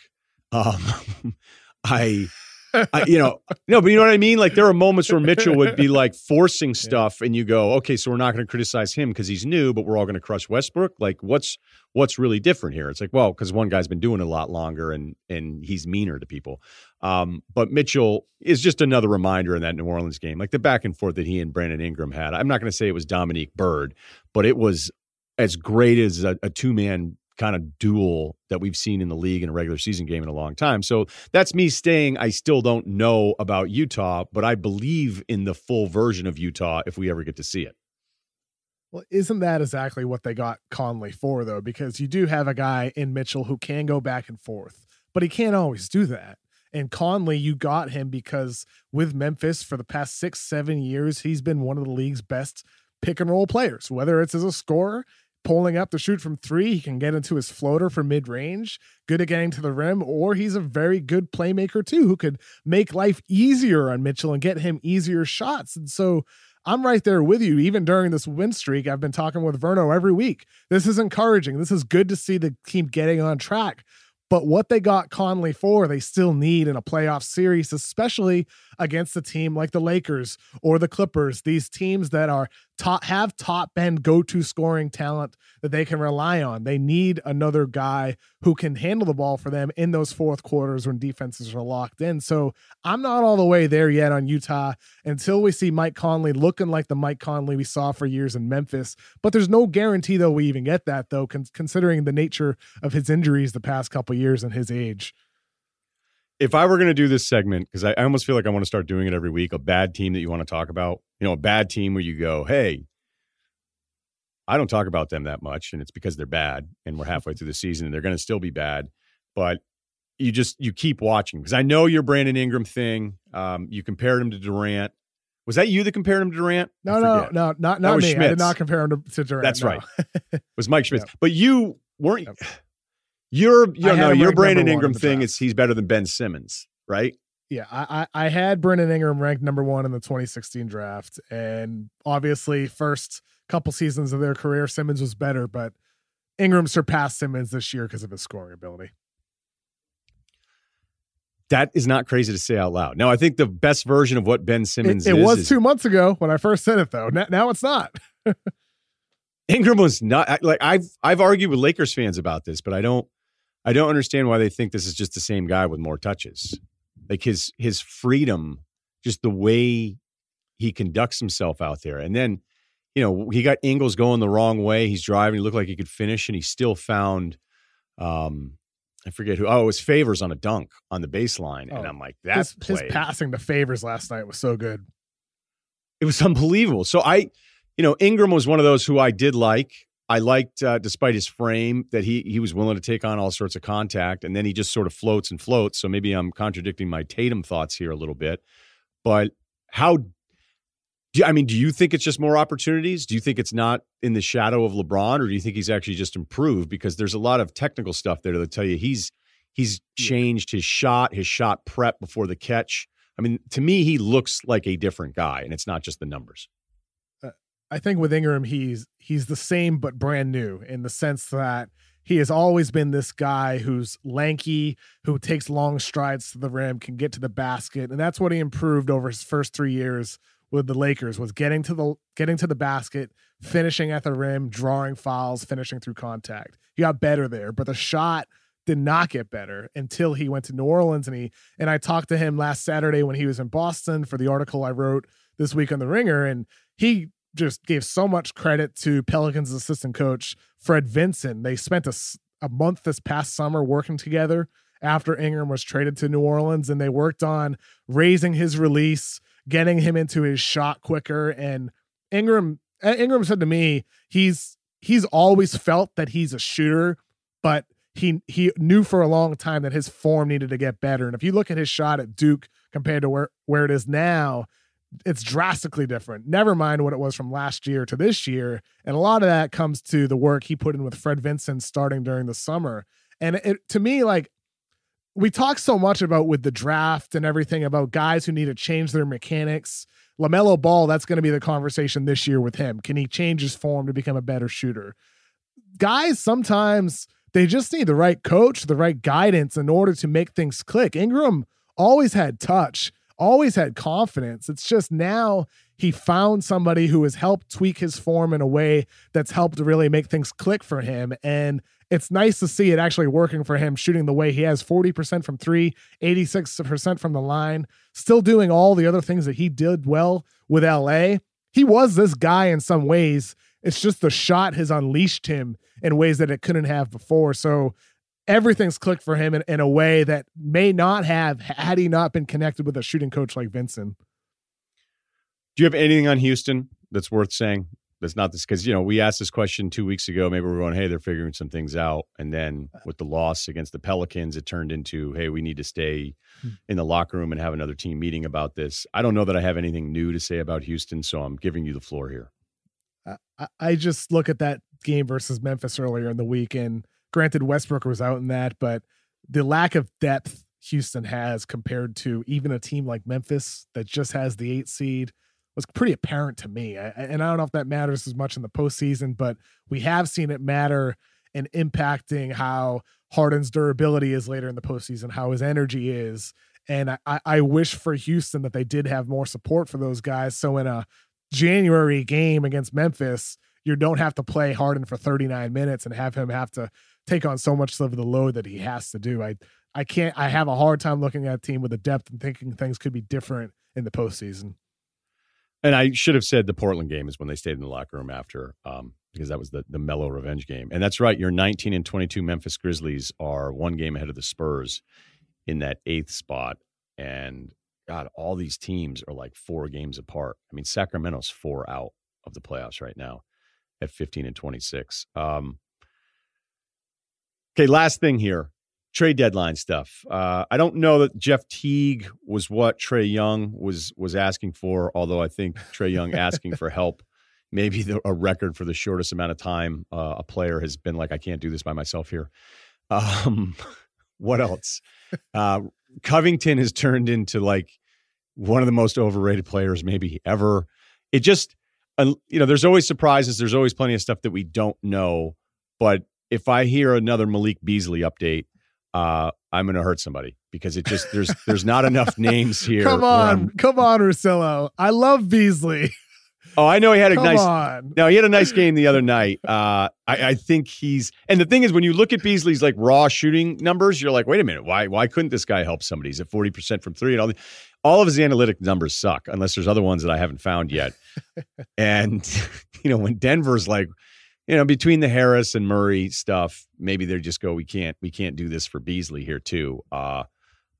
Um, I... I, you know, no, but you know what I mean? Like, there are moments where Mitchell would be like forcing stuff and you go, okay, so we're not going to criticize him because he's new, but we're all going to crush Westbrook. Like, what's, what's really different here? It's like, well, because one guy's been doing a lot longer and, and he's meaner to people. Um, but Mitchell is just another reminder in that New Orleans game, like the back and forth that he and Brandon Ingram had. I'm not going to say it was Dominique Bird, but it was as great as a, a two man kind of duel that we've seen in the league in a regular season game in a long time. So that's me staying. I still don't know about Utah, but I believe in the full version of Utah if we ever get to see it. Well, isn't that exactly what they got Conley for, though? Because you do have a guy in Mitchell who can go back and forth, but he can't always do that. And Conley, you got him because with Memphis for the past six, seven years, he's been one of the league's best pick and roll players, whether it's as a scorer, pulling up to shoot from three, he can get into his floater for mid-range, good at getting to the rim, or he's a very good playmaker too, who could make life easier on Mitchell and get him easier shots. And so I'm right there with you. Even during this win streak, I've been talking with Verno every week. This is encouraging. This is good to see the team getting on track. But what they got Conley for, they still need in a playoff series, especially against a team like the Lakers or the Clippers, these teams that are top, have top end go-to scoring talent that they can rely on. They need another guy who can handle the ball for them in those fourth quarters when defenses are locked in. So I'm not all the way there yet on Utah until we see Mike Conley looking like the Mike Conley we saw for years in Memphis. But there's no guarantee, though, we even get that, though, con- considering the nature of his injuries the past couple years and his age. If I were going to do this segment, because I, I almost feel like I want to start doing it every week, a bad team that you want to talk about, you know, a bad team where you go, hey, I don't talk about them that much, and it's because they're bad, and we're halfway through the season, and they're going to still be bad. But you just you keep watching, because I know your Brandon Ingram thing. Um, you compared him to Durant. Was that you that compared him to Durant? No, no, no, not not me. Schmitz. I did not compare him to, to Durant. That's no. right. It was Mike Schmitz. Yep. But you weren't. Yep. Your you know, your Brandon Ingram in thing is he's better than Ben Simmons, right? Yeah, I, I I had Brandon Ingram ranked number one in the twenty sixteen draft, and obviously first couple seasons of their career, Simmons was better, but Ingram surpassed Simmons this year because of his scoring ability. That is not crazy to say out loud. Now, I think the best version of what Ben Simmons it, it is. It was is, two months ago when I first said it, though. Now, now it's not. Ingram was not like I've I've argued with Lakers fans about this, but I don't I don't understand why they think this is just the same guy with more touches. Like his his freedom, just the way he conducts himself out there. And then, you know, he got Ingles going the wrong way. He's driving. He looked like he could finish, and he still found, um, I forget who. Oh, it was Favors on a dunk on the baseline. Oh, and I'm like, that's his, his passing to Favors last night was so good. It was unbelievable. So I, you know, Ingram was one of those who I did like. I liked, uh, despite his frame, that he he was willing to take on all sorts of contact, and then he just sort of floats and floats. So maybe I'm contradicting my Tatum thoughts here a little bit, but how? Do, I mean, do you think it's just more opportunities? Do you think it's not in the shadow of LeBron, or do you think he's actually just improved? Because there's a lot of technical stuff there to tell you he's he's changed his shot, his shot prep before the catch. I mean, to me, he looks like a different guy, and it's not just the numbers. I think with Ingram, he's he's the same but brand new in the sense that he has always been this guy who's lanky, who takes long strides to the rim, can get to the basket, and that's what he improved over his first three years with the Lakers was getting to the getting to the basket, finishing at the rim, drawing fouls, finishing through contact. He got better there, but the shot did not get better until he went to New Orleans, and he and I talked to him last Saturday when he was in Boston for the article I wrote this week on The Ringer, and he just gave so much credit to Pelicans assistant coach Fred Vinson. They spent a, a month this past summer working together after Ingram was traded to New Orleans, and they worked on raising his release, getting him into his shot quicker. And Ingram, Ingram said to me, he's, he's always felt that he's a shooter, but he, he knew for a long time that his form needed to get better. And if you look at his shot at Duke compared to where, where it is now, it's drastically different. Never mind what it was from last year to this year. And a lot of that comes to the work he put in with Fred Vinson starting during the summer. And it, to me, like we talk so much about with the draft and everything about guys who need to change their mechanics. LaMelo Ball, that's going to be the conversation this year with him. Can he change his form to become a better shooter? Guys, sometimes they just need the right coach, the right guidance in order to make things click. Ingram always had touch, always had confidence. It's just now he found somebody who has helped tweak his form in a way that's helped really make things click for him. And it's nice to see it actually working for him, shooting the way he has, forty percent from three, eighty-six percent from the line, still doing all the other things that he did well with L A. He was this guy in some ways. It's just the shot has unleashed him in ways that it couldn't have before. So everything's clicked for him in, in a way that may not have had he not been connected with a shooting coach like Vincent. Do you have anything on Houston that's worth saying? That's not this, because, you know, we asked this question two weeks ago. Maybe we're going, hey, they're figuring some things out. And then with the loss against the Pelicans, it turned into, hey, we need to stay in the locker room and have another team meeting about this. I don't know that I have anything new to say about Houston, so I'm giving you the floor here. I, I just look at that game versus Memphis earlier in the week, and granted, Westbrook was out in that, but the lack of depth Houston has compared to even a team like Memphis that just has the eight seed was pretty apparent to me. I, and I don't know if that matters as much in the postseason, but we have seen it matter in impacting how Harden's durability is later in the postseason, how his energy is. And I, I wish for Houston that they did have more support for those guys. So in a January game against Memphis, you don't have to play Harden for thirty-nine minutes and have him have to take on so much of the load that he has to do. I, I can't, I have a hard time looking at a team with a depth and thinking things could be different in the postseason. And I should have said the Portland game is when they stayed in the locker room after, um, because that was the, the mellow revenge game. And that's right. Your nineteen and twenty-two Memphis Grizzlies are one game ahead of the Spurs in that eighth spot. And God, all these teams are like four games apart. I mean, Sacramento's four out of the playoffs right now at fifteen and twenty-six. Um, okay. Last thing here, trade deadline stuff. Uh, I don't know that Jeff Teague was what Trae Young was, was asking for. Although I think Trae Young asking for help, maybe the, a record for the shortest amount of time uh, a player has been like, I can't do this by myself here. Um, what else? Uh, Covington has turned into like one of the most overrated players maybe ever. It just, uh, you know, there's always surprises. There's always plenty of stuff that we don't know. But if I hear another Malik Beasley update, uh, I'm going to hurt somebody because it just, there's, there's not enough names here. Come on. Come on, Russillo. I love Beasley. Oh, I know he had a Come nice. On. No, he had a nice game the other night. Uh, I, I think he's. And the thing is, when you look at Beasley's like raw shooting numbers, you're like, wait a minute, why? Why couldn't this guy help somebody? He's at forty percent from three, and all the, all of his analytic numbers suck, unless there's other ones that I haven't found yet. And you know, when Denver's like, you know, between the Harris and Murray stuff, maybe they just go, we can't, we can't do this for Beasley here too. Uh,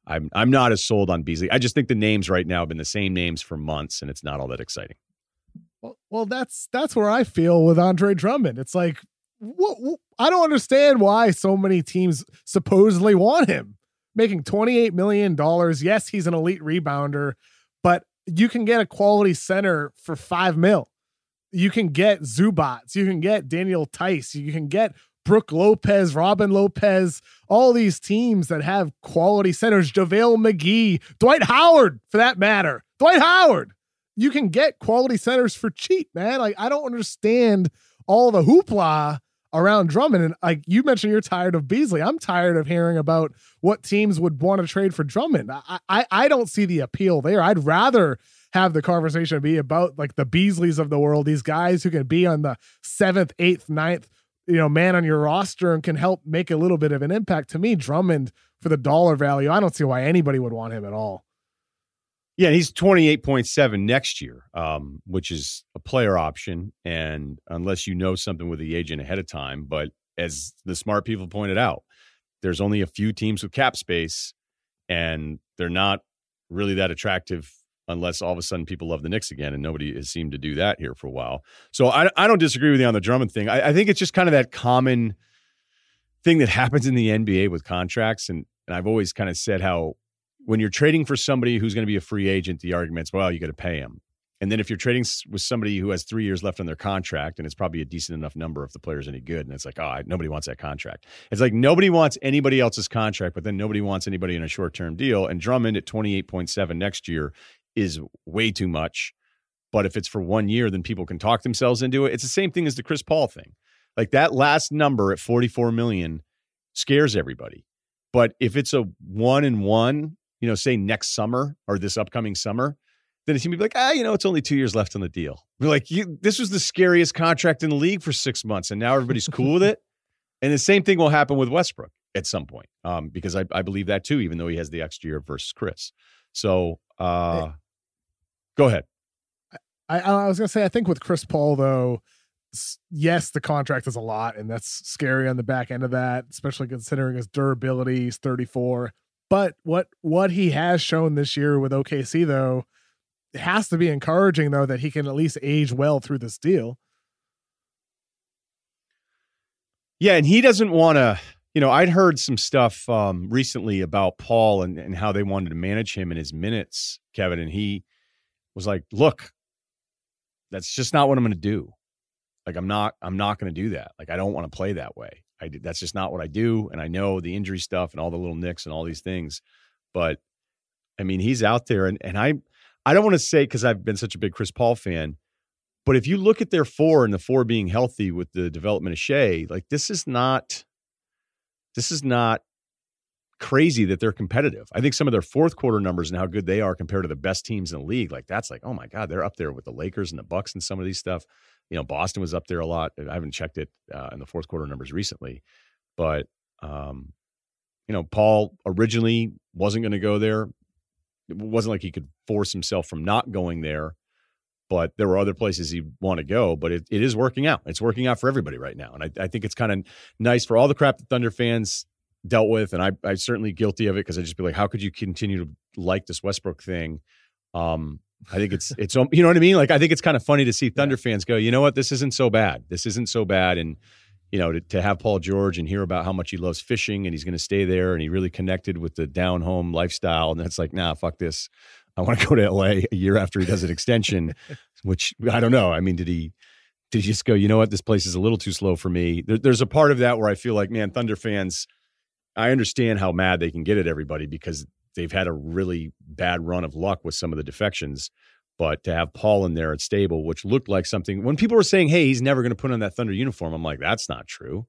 I'm, I'm not as sold on Beasley. I just think the names right now have been the same names for months, and it's not all that exciting. Well, well, that's that's where I feel with Andre Drummond. It's like, what, what, I don't understand why so many teams supposedly want him. Making twenty-eight million dollars. Yes, he's an elite rebounder, but you can get a quality center for five mil. You can get Zubats. You can get Daniel Tice. You can get Brooke Lopez, Robin Lopez, all these teams that have quality centers. JaVale McGee, Dwight Howard, for that matter. Dwight Howard. You can get quality centers for cheap, man. Like, I don't understand all the hoopla around Drummond. And like you mentioned, you're tired of Beasley. I'm tired of hearing about what teams would want to trade for Drummond. I, I, I don't see the appeal there. I'd rather have the conversation be about like the Beasleys of the world, these guys who can be on the seventh, eighth, ninth, you know, man on your roster and can help make a little bit of an impact. To me, Drummond for the dollar value, I don't see why anybody would want him at all. Yeah, he's twenty-eight point seven next year, um, which is a player option, and unless you know something with the agent ahead of time. But as the smart people pointed out, there's only a few teams with cap space, and they're not really that attractive unless all of a sudden people love the Knicks again, and nobody has seemed to do that here for a while. So I, I don't disagree with you on the Drummond thing. I, I think it's just kind of that common thing that happens in the N B A with contracts, and and I've always kind of said how when you're trading for somebody who's going to be a free agent, the argument's, well, you got to pay him. And then if you're trading with somebody who has three years left on their contract, and it's probably a decent enough number if the player's any good, and it's like, oh, nobody wants that contract. It's like nobody wants anybody else's contract, but then nobody wants anybody in a short-term deal. And Drummond at twenty-eight point seven next year is way too much. But if it's for one year, then people can talk themselves into it. It's the same thing as the Chris Paul thing. Like that last number at forty-four million dollars scares everybody. But if it's a one and one, you know, say next summer or this upcoming summer, then it seemed to be like, ah, you know, it's only two years left on the deal. We're like, you, this was the scariest contract in the league for six months, and now everybody's cool with it. And the same thing will happen with Westbrook at some point, um, because I, I believe that too, even though he has the extra year versus Chris. So uh, hey, go ahead. I, I was going to say, I think with Chris Paul, though, yes, the contract is a lot, and that's scary on the back end of that, especially considering his durability. He's thirty-four. But what what he has shown this year with O K C, though, it has to be encouraging, though, that he can at least age well through this deal. Yeah, and he doesn't want to, you know, I'd heard some stuff um, recently about Paul and, and how they wanted to manage him in his minutes, Kevin, and he was like, look, that's just not what I'm going to do. Like, I'm not, I'm not going to do that. Like, I don't want to play that way. I did, that's just not what I do. And I know the injury stuff and all the little nicks and all these things, but I mean, he's out there and, and I, I don't want to say, cause I've been such a big Chris Paul fan, but if you look at their four and the four being healthy with the development of Shea, like this is not, this is not crazy that they're competitive. I think some of their fourth quarter numbers and how good they are compared to the best teams in the league. Like that's like, oh my God, they're up there with the Lakers and the Bucks and some of these stuff. You know, Boston was up there a lot. I haven't checked it uh, in the fourth quarter numbers recently, But, um, you know, Paul originally wasn't going to go there. It wasn't like he could force himself from not going there, but there were other places he'd want to go. But it, it is working out. It's working out for everybody right now. And I, I think it's kind of nice for all the crap that Thunder fans dealt with. And I, I'm certainly guilty of it, because I just be like, how could you continue to like this Westbrook thing? Um, I think it's, it's, you know what I mean? Like, I think it's kind of funny to see Thunder yeah. fans go, you know what, this isn't so bad. This isn't so bad. And, you know, to, to have Paul George and hear about how much he loves fishing and he's going to stay there and he really connected with the down home lifestyle. And that's like, nah, fuck this. I want to go to L A a year after he does an extension, which I don't know. I mean, did he, did he just go, you know what, this place is a little too slow for me. There, there's a part of that where I feel like, man, Thunder fans, I understand how mad they can get at everybody, because they've had a really bad run of luck with some of the defections. But to have Paul in there at stable, which looked like something when people were saying, hey, he's never going to put on that Thunder uniform, I'm like, that's not true.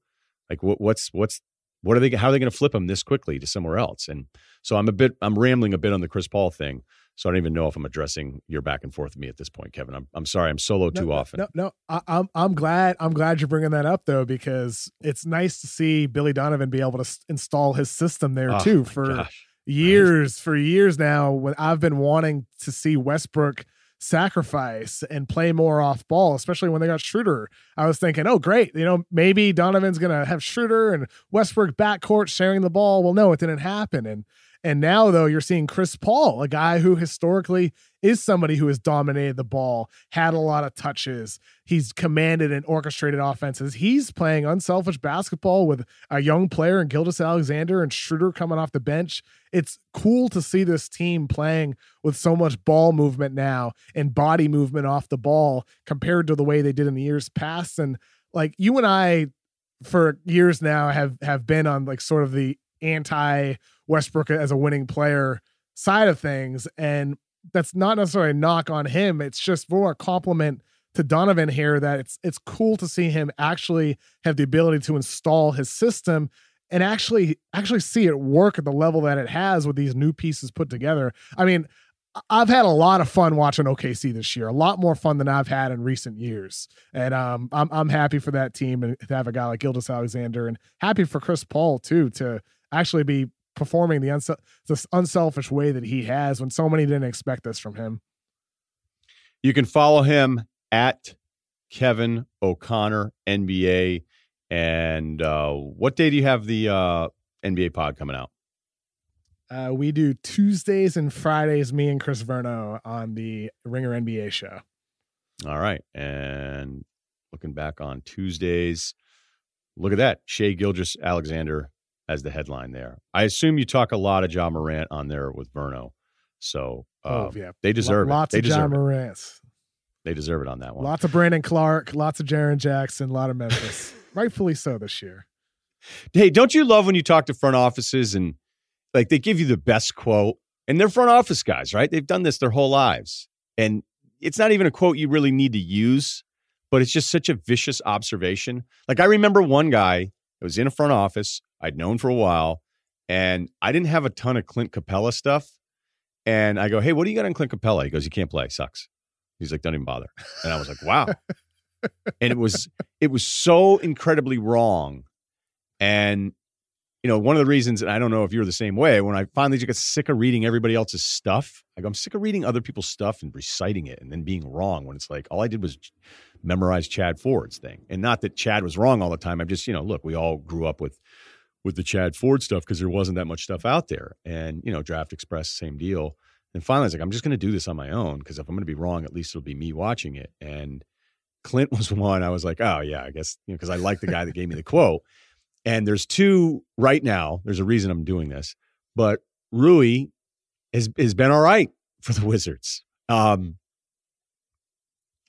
Like, what, what's, what's, what are they, how are they going to flip him this quickly to somewhere else? And so I'm a bit, I'm rambling a bit on the Chris Paul thing. So I don't even know if I'm addressing your back and forth with me at this point, Kevin. I'm, I'm sorry. I'm solo no, too no, often. No, no, I, I'm, I'm glad, I'm glad you're bringing that up though, because it's nice to see Billy Donovan be able to s- install his system there oh, too for gosh. years, for years now. When I've been wanting to see Westbrook sacrifice and play more off ball, especially when they got Schroeder. I was thinking, oh great, you know, maybe Donovan's gonna have Schroeder and Westbrook backcourt sharing the ball. Well, no, it didn't happen. And and now though, you're seeing Chris Paul, a guy who historically is somebody who has dominated the ball, had a lot of touches. He's commanded and orchestrated offenses. He's playing unselfish basketball with a young player in Gilgeous-Alexander and Schroeder coming off the bench. It's cool to see this team playing with so much ball movement now and body movement off the ball compared to the way they did in the years past. And like you and I for years now have, have been on like sort of the anti Westbrook as a winning player side of things. And that's not necessarily a knock on him. It's just more a compliment to Donovan here that it's it's cool to see him actually have the ability to install his system and actually actually see it work at the level that it has with these new pieces put together. I mean, I've had a lot of fun watching O K C this year, a lot more fun than I've had in recent years. And um, I'm I'm happy for that team and to have a guy like Gilgeous-Alexander, and happy for Chris Paul too to actually be performing the uns- this unselfish way that he has when so many didn't expect this from him. You can follow him at Kevin O'Connor N B A. And uh, what day do you have the uh, N B A pod coming out? Uh, we do Tuesdays and Fridays, me and Chris Verno on the Ringer N B A show. All right. And looking back on Tuesdays, look at that. Shea Gilgeous-Alexander as the headline there. I assume you talk a lot of Ja Morant on there with Verno. So uh, oh, yeah. they deserve L- lots it. Lots of Ja Morant. They deserve it on that one. Lots of Brandon Clark, lots of Jaren Jackson, a lot of Memphis. Rightfully so this year. Hey, don't you love when you talk to front offices and like they give you the best quote, and they're front office guys, right? They've done this their whole lives. And it's not even a quote you really need to use, but it's just such a vicious observation. Like I remember one guy that was in a front office I'd known for a while, and I didn't have a ton of Clint Capella stuff. And I go, hey, what do you got on Clint Capella? He goes, he can't play, sucks. He's like, don't even bother. And I was like, wow. And it was, it was so incredibly wrong. And, you know, one of the reasons, and I don't know if you're the same way, when I finally just got sick of reading everybody else's stuff, I go, I'm sick of reading other people's stuff and reciting it and then being wrong when it's like, all I did was memorize Chad Ford's thing. And not that Chad was wrong all the time. I'm just, you know, look, we all grew up with, with the Chad Ford stuff because there wasn't that much stuff out there. And, you know, Draft Express, same deal. And finally, I was like, I'm just going to do this on my own, because if I'm going to be wrong, at least it'll be me watching it. And Clint was one. I was like, oh, yeah, I guess, you know, because I like the guy that gave me the quote. And there's two right now. There's a reason I'm doing this. But Rui has, has been all right for the Wizards. Um,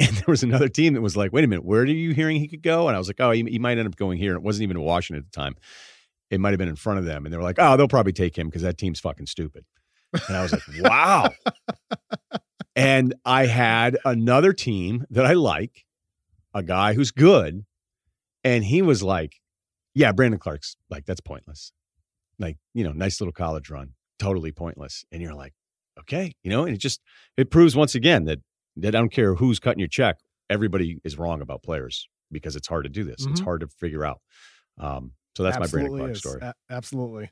and there was another team that was like, wait a minute, where are you hearing he could go? And I was like, oh, he, he might end up going here. And it wasn't even in Washington at the time. It might have been in front of them. And they were like, oh, they'll probably take him because that team's fucking stupid. And I was like, wow. And I had another team that I like, a guy who's good. And he was like, yeah, Brandon Clark's like, that's pointless. Like, you know, nice little college run, totally pointless. And you're like, okay, you know, and it just, it proves once again that, that I don't care who's cutting your check. Everybody is wrong about players because it's hard to do this. Mm-hmm. It's hard to figure out. Um, So that's absolutely my Brandon Clark is. story. A- absolutely.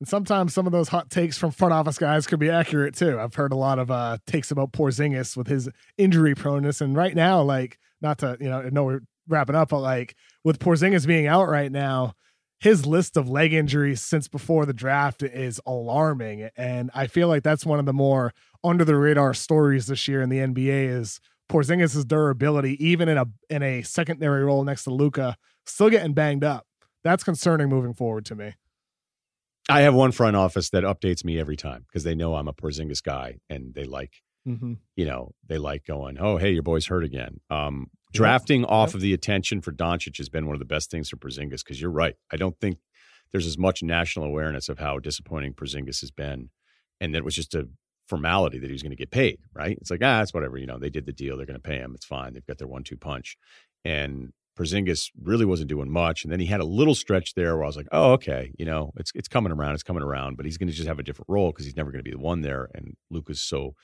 And sometimes some of those hot takes from front office guys could be accurate too. I've heard a lot of uh, takes about Porzingis with his injury proneness. And right now, like, not to, you know, no, we're wrapping up, but like with Porzingis being out right now, his list of leg injuries since before the draft is alarming. And I feel like that's one of the more under the radar stories this year in the N B A is Porzingis' durability, even in a, in a secondary role next to Luka, still getting banged up. That's concerning moving forward to me. I have one front office that updates me every time because they know I'm a Porzingis guy and they like, mm-hmm. you know, they like going, oh, hey, your boy's hurt again. Um, yeah. Drafting off yeah. of the attention for Doncic has been one of the best things for Porzingis because you're right. I don't think there's as much national awareness of how disappointing Porzingis has been. And that it was just a formality that he was going to get paid, right? It's like, ah, it's whatever. You know, they did the deal. They're going to pay him. It's fine. They've got their one two punch. And Porzingis really wasn't doing much. And then he had a little stretch there where I was like, oh, okay, you know, it's it's coming around, it's coming around, but he's going to just have a different role because he's never going to be the one there. And Luka's so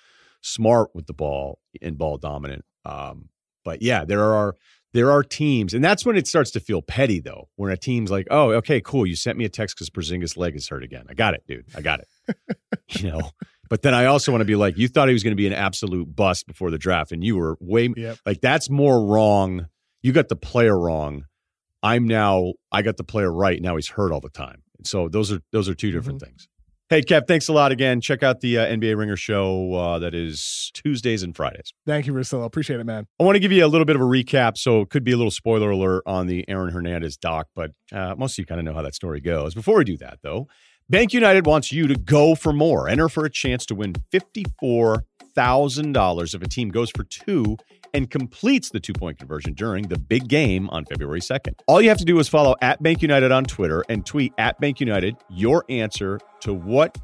smart with the ball and ball dominant. Um, but yeah, there are there are teams, and that's when it starts to feel petty though, when a team's like, oh, okay, cool, you sent me a text because Porzingis' leg is hurt again. I got it, dude. I got it. You know? But then I also want to be like, you thought he was going to be an absolute bust before the draft, and you were way yep. like, that's more wrong. You got the player wrong. I'm now, I got the player right. Now he's hurt all the time. So those are, those are two different mm-hmm. things. Hey, Kev, thanks a lot again. Check out the uh, N B A Ringer show uh, that is Tuesdays and Fridays. Thank you, Russillo. Appreciate it, man. I want to give you a little bit of a recap, so it could be a little spoiler alert on the Aaron Hernandez doc, but uh, most of you kind of know how that story goes. Before we do that, though, BankUnited wants you to go for more. Enter for a chance to win fifty-four thousand dollars if a team goes for two and completes the two-point conversion during the big game on February second. All you have to do is follow at BankUnited on Twitter and tweet at BankUnited your answer to what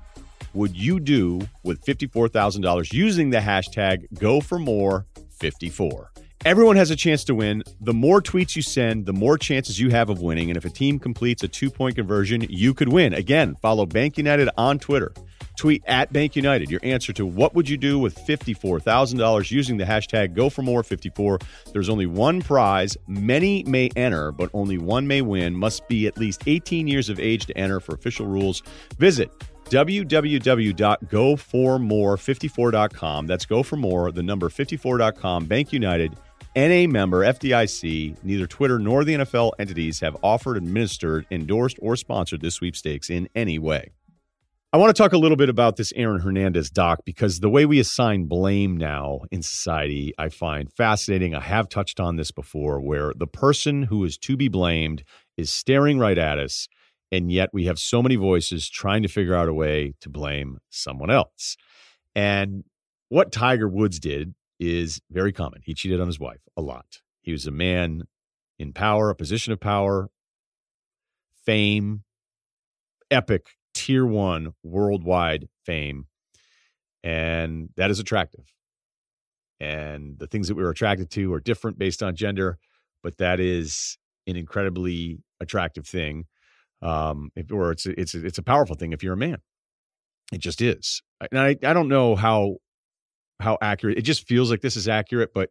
would you do with fifty-four thousand dollars using the hashtag Go For More fifty-four. Everyone has a chance to win. The more tweets you send, the more chances you have of winning. And if a team completes a two-point conversion, you could win. Again, follow BankUnited on Twitter. Tweet at BankUnited your answer to what would you do with fifty-four thousand dollars using the hashtag Go For More fifty-four. There's only one prize. Many may enter, but only one may win. Must be at least eighteen years of age to enter. For official rules, visit w w w dot go for more fifty-four dot com. That's GoForMore, the number fifty-four dot com. BankUnited, N A member, F D I C. Neither Twitter nor the N F L entities have offered, administered, endorsed, or sponsored this sweepstakes in any way. I want to talk a little bit about this Aaron Hernandez doc because the way we assign blame now in society, I find fascinating. I have touched on this before, where the person who is to be blamed is staring right at us, and yet we have so many voices trying to figure out a way to blame someone else. And what Tiger Woods did is very common. He cheated on his wife a lot. He was a man in power, a position of power, fame, epic, tier one worldwide fame. And that is attractive. And the things that we were attracted to are different based on gender, but that is an incredibly attractive thing. Um, if, or it's, it's, it's a powerful thing if you're a man. It just is. And I, I don't know how, how accurate. It just feels like this is accurate, but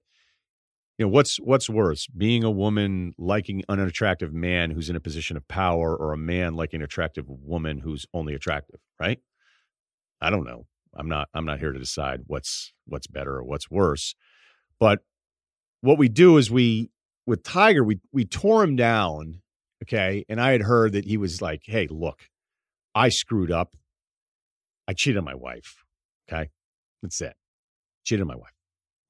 you know, what's, what's worse, being a woman liking an unattractive man who's in a position of power, or a man liking an attractive woman who's only attractive, right? I don't know. I'm not, I'm not here to decide what's, what's better or what's worse. But what we do is we, with Tiger, we, we tore him down. Okay. And I had heard that he was like, hey, look, I screwed up. I cheated on my wife. Okay. That's it. Cheated on my wife.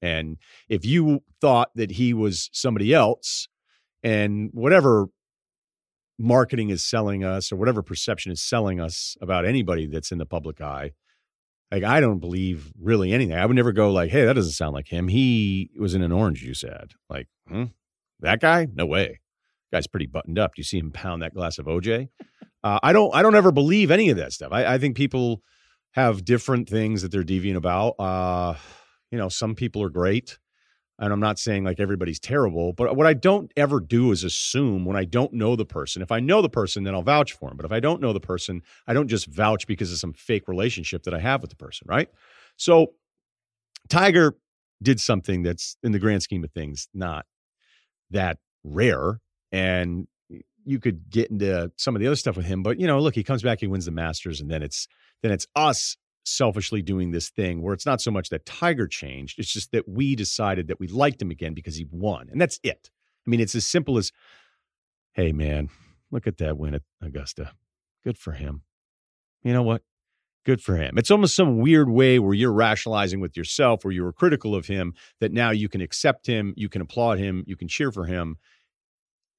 And if you thought that he was somebody else, and whatever marketing is selling us or whatever perception is selling us about anybody that's in the public eye, like, I don't believe really anything. I would never go like, hey, that doesn't sound like him. He was in an orange juice ad. Like, hmm, that guy? No way. Guy's pretty buttoned up. Do you see him pound that glass of O J? Uh, I don't. I don't ever believe any of that stuff. I, I think people have different things that they're deviant about. Uh, you know, some people are great, and I'm not saying like everybody's terrible. But what I don't ever do is assume when I don't know the person. If I know the person, then I'll vouch for him. But if I don't know the person, I don't just vouch because of some fake relationship that I have with the person, right? So Tiger did something that's, in the grand scheme of things, not that rare. And you could get into some of the other stuff with him. But, you know, look, he comes back, he wins the Masters, and then it's then it's us selfishly doing this thing where it's not so much that Tiger changed. It's just that we decided that we liked him again because he won. And that's it. I mean, it's as simple as, hey, man, look at that win at Augusta. Good for him. You know what? Good for him. It's almost some weird way where you're rationalizing with yourself, where you were critical of him, that now you can accept him, you can applaud him, you can cheer for him,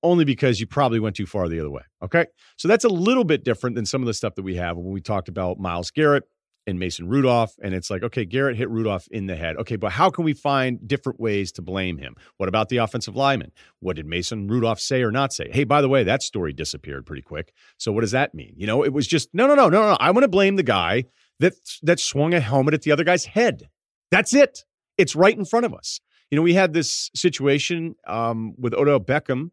only because you probably went too far the other way, okay? So that's a little bit different than some of the stuff that we have when we talked about Miles Garrett and Mason Rudolph, and it's like, okay, Garrett hit Rudolph in the head. Okay, but how can we find different ways to blame him? What about the offensive lineman? What did Mason Rudolph say or not say? Hey, by the way, that story disappeared pretty quick. So what does that mean? You know, it was just, no, no, no, no, no. I want to blame the guy that that swung a helmet at the other guy's head. That's it. It's right in front of us. You know, we had this situation um, with Odell Beckham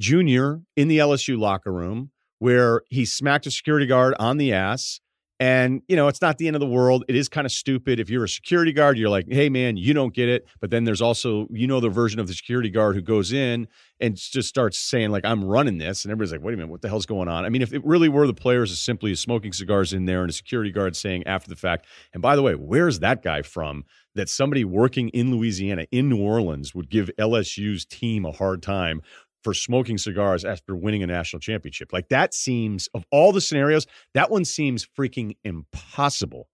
Junior in the L S U locker room where he smacked a security guard on the ass. And, you know, it's not the end of the world. It is kind of stupid. If you're a security guard, you're like, hey, man, you don't get it. But then there's also, you know, the version of the security guard who goes in and just starts saying, like, I'm running this. And everybody's like, wait a minute, what the hell's going on? I mean, if it really were the players as simply as smoking cigars in there and a security guard saying after the fact, and by the way, where's that guy from, that somebody working in Louisiana, in New Orleans, would give L S U's team a hard time for smoking cigars after winning a national championship? Like, that seems, of all the scenarios, that one seems freaking impossible.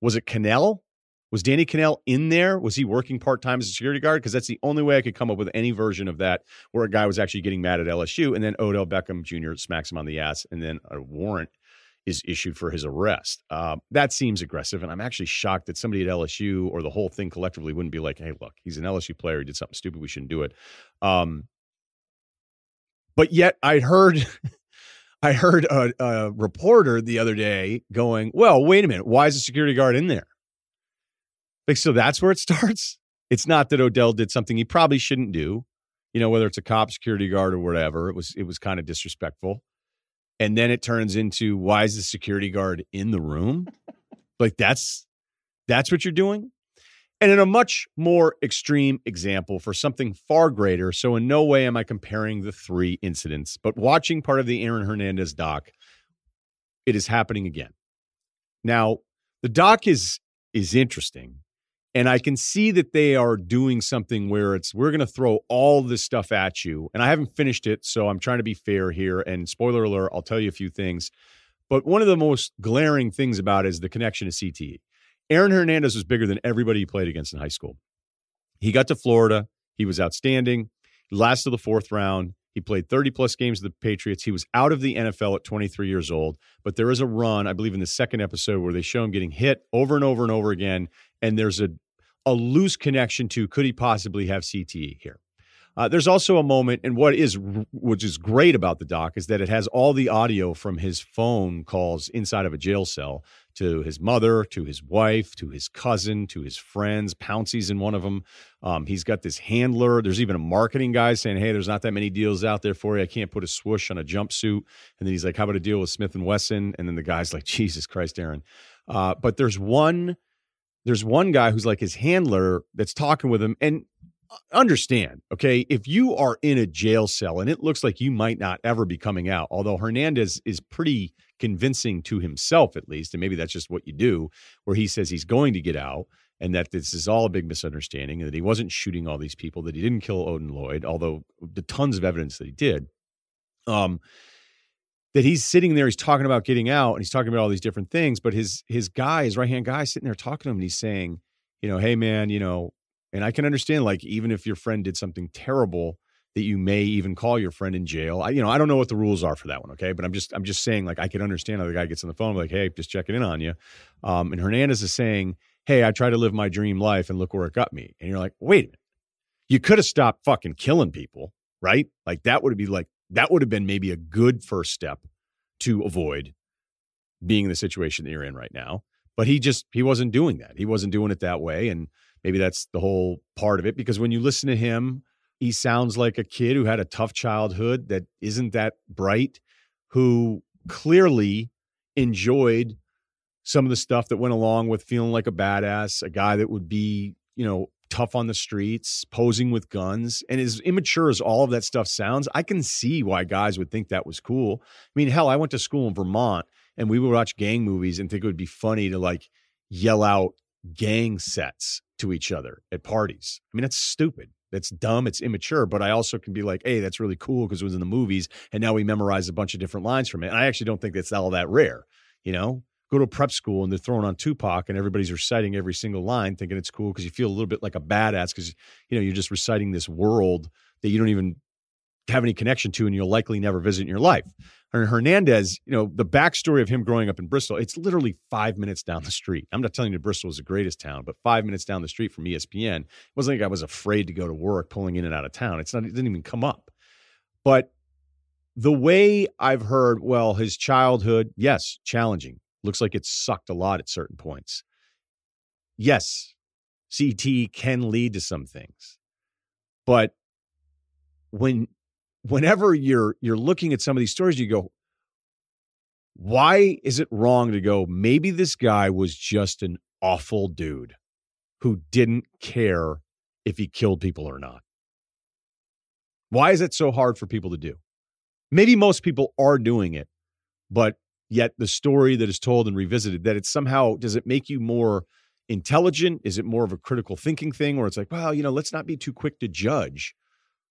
Was it Cannell? Was Danny Cannell in there? Was he working part-time as a security guard? Because that's the only way I could come up with any version of that where a guy was actually getting mad at L S U, and then Odell Beckham Junior smacks him on the ass, and then a warrant is issued for his arrest. Uh, that seems aggressive, and I'm actually shocked that somebody at L S U or the whole thing collectively wouldn't be like, hey, look, he's an L S U player. He did something stupid. We shouldn't do it. Um, But yet I heard I heard a, a reporter the other day going, well, wait a minute, why is a security guard in there? Like, so that's where it starts? It's not that Odell did something he probably shouldn't do, you know, whether it's a cop, security guard, or whatever. It was it was kind of disrespectful. And then it turns into, why is the security guard in the room? Like, that's that's what you're doing? And in a much more extreme example for something far greater, so in no way am I comparing the three incidents, but watching part of the Aaron Hernandez doc, it is happening again. Now, the doc is is interesting, and I can see that they are doing something where it's, we're going to throw all this stuff at you, and I haven't finished it, so I'm trying to be fair here, and spoiler alert, I'll tell you a few things, but one of the most glaring things about it is the connection to C T E. Aaron Hernandez was bigger than everybody he played against in high school. He got to Florida. He was outstanding. Last of the fourth round. He played thirty-plus games with the Patriots. He was out of the N F L at twenty-three years old. But there is a run, I believe in the second episode, where they show him getting hit over and over and over again. And there's a, a loose connection to, could he possibly have C T E here? Uh, there's also a moment, and what is which is great about the doc is that it has all the audio from his phone calls inside of a jail cell to his mother, to his wife, to his cousin, to his friends. Pouncey's in one of them. Um, he's got this handler. There's even a marketing guy saying, hey, there's not that many deals out there for you. I can't put a swoosh on a jumpsuit. And then he's like, how about a deal with Smith and Wesson? And then the guy's like, Jesus Christ, Aaron. Uh, but there's one, there's one guy who's like his handler that's talking with him. And understand, okay, if you are in a jail cell and it looks like you might not ever be coming out, although Hernandez is pretty convincing to himself, at least, and maybe that's just what you do, where he says he's going to get out and that this is all a big misunderstanding and that he wasn't shooting all these people, that he didn't kill Odin Lloyd, although the tons of evidence that he did, um, that he's sitting there, he's talking about getting out and he's talking about all these different things, but his, his guy, his right-hand guy is sitting there talking to him and he's saying, you know, hey, man, you know, and I can understand, like, even if your friend did something terrible, that you may even call your friend in jail. I, you know, I don't know what the rules are for that one, okay? But I'm just, I'm just saying, like, I can understand how the guy gets on the phone, like, hey, just checking in on you. Um, and Hernandez is saying, hey, I try to live my dream life, and look where it got me. And you're like, wait a minute, you could have stopped fucking killing people, right? Like, that would be like, that would have been maybe a good first step to avoid being in the situation that you're in right now. But he just, he wasn't doing that. He wasn't doing it that way, and maybe that's the whole part of it, because when you listen to him, he sounds like a kid who had a tough childhood that isn't that bright, who clearly enjoyed some of the stuff that went along with feeling like a badass, a guy that would be, you know, tough on the streets, posing with guns. And as immature as all of that stuff sounds, I can see why guys would think that was cool. I mean, hell, I went to school in Vermont and we would watch gang movies and think it would be funny to like yell out gang sets to each other at parties. I mean, that's stupid. That's dumb. It's immature. But I also can be like, hey, that's really cool because it was in the movies and now we memorize a bunch of different lines from it. And I actually don't think that's all that rare, you know? Go to prep school and they're throwing on Tupac and everybody's reciting every single line thinking it's cool because you feel a little bit like a badass because, you know, you're just reciting this world that you don't even have any connection to and you'll likely never visit in your life. Aaron Hernandez, you know, the backstory of him growing up in Bristol, it's literally five minutes down the street. I'm not telling you Bristol is the greatest town, but five minutes down the street from E S P N. It wasn't like I was afraid to go to work pulling in and out of town. It's not, it didn't even come up. But the way I've heard, well, his childhood, yes, challenging. Looks like it sucked a lot at certain points. Yes, C T can lead to some things. But when whenever you're you're looking at some of these stories, you go, why is it wrong to go, maybe this guy was just an awful dude who didn't care if he killed people or not? Why is it so hard for people to do? Maybe most people are doing it, but yet the story that is told and revisited, that it's somehow, does it make you more intelligent? Is it more of a critical thinking thing where it's like, well, you know, let's not be too quick to judge.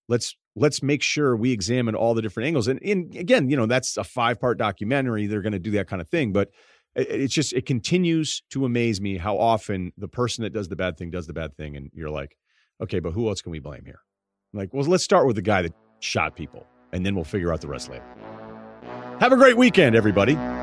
Let's let's make sure we examine all the different angles. And, and again, you know, that's a five-part documentary. They're going to do that kind of thing. But it, it's just, it continues to amaze me how often the person that does the bad thing does the bad thing. And you're like, okay, but who else can we blame here? I'm like, well, let's start with the guy that shot people, and then we'll figure out the rest later. Have a great weekend, everybody.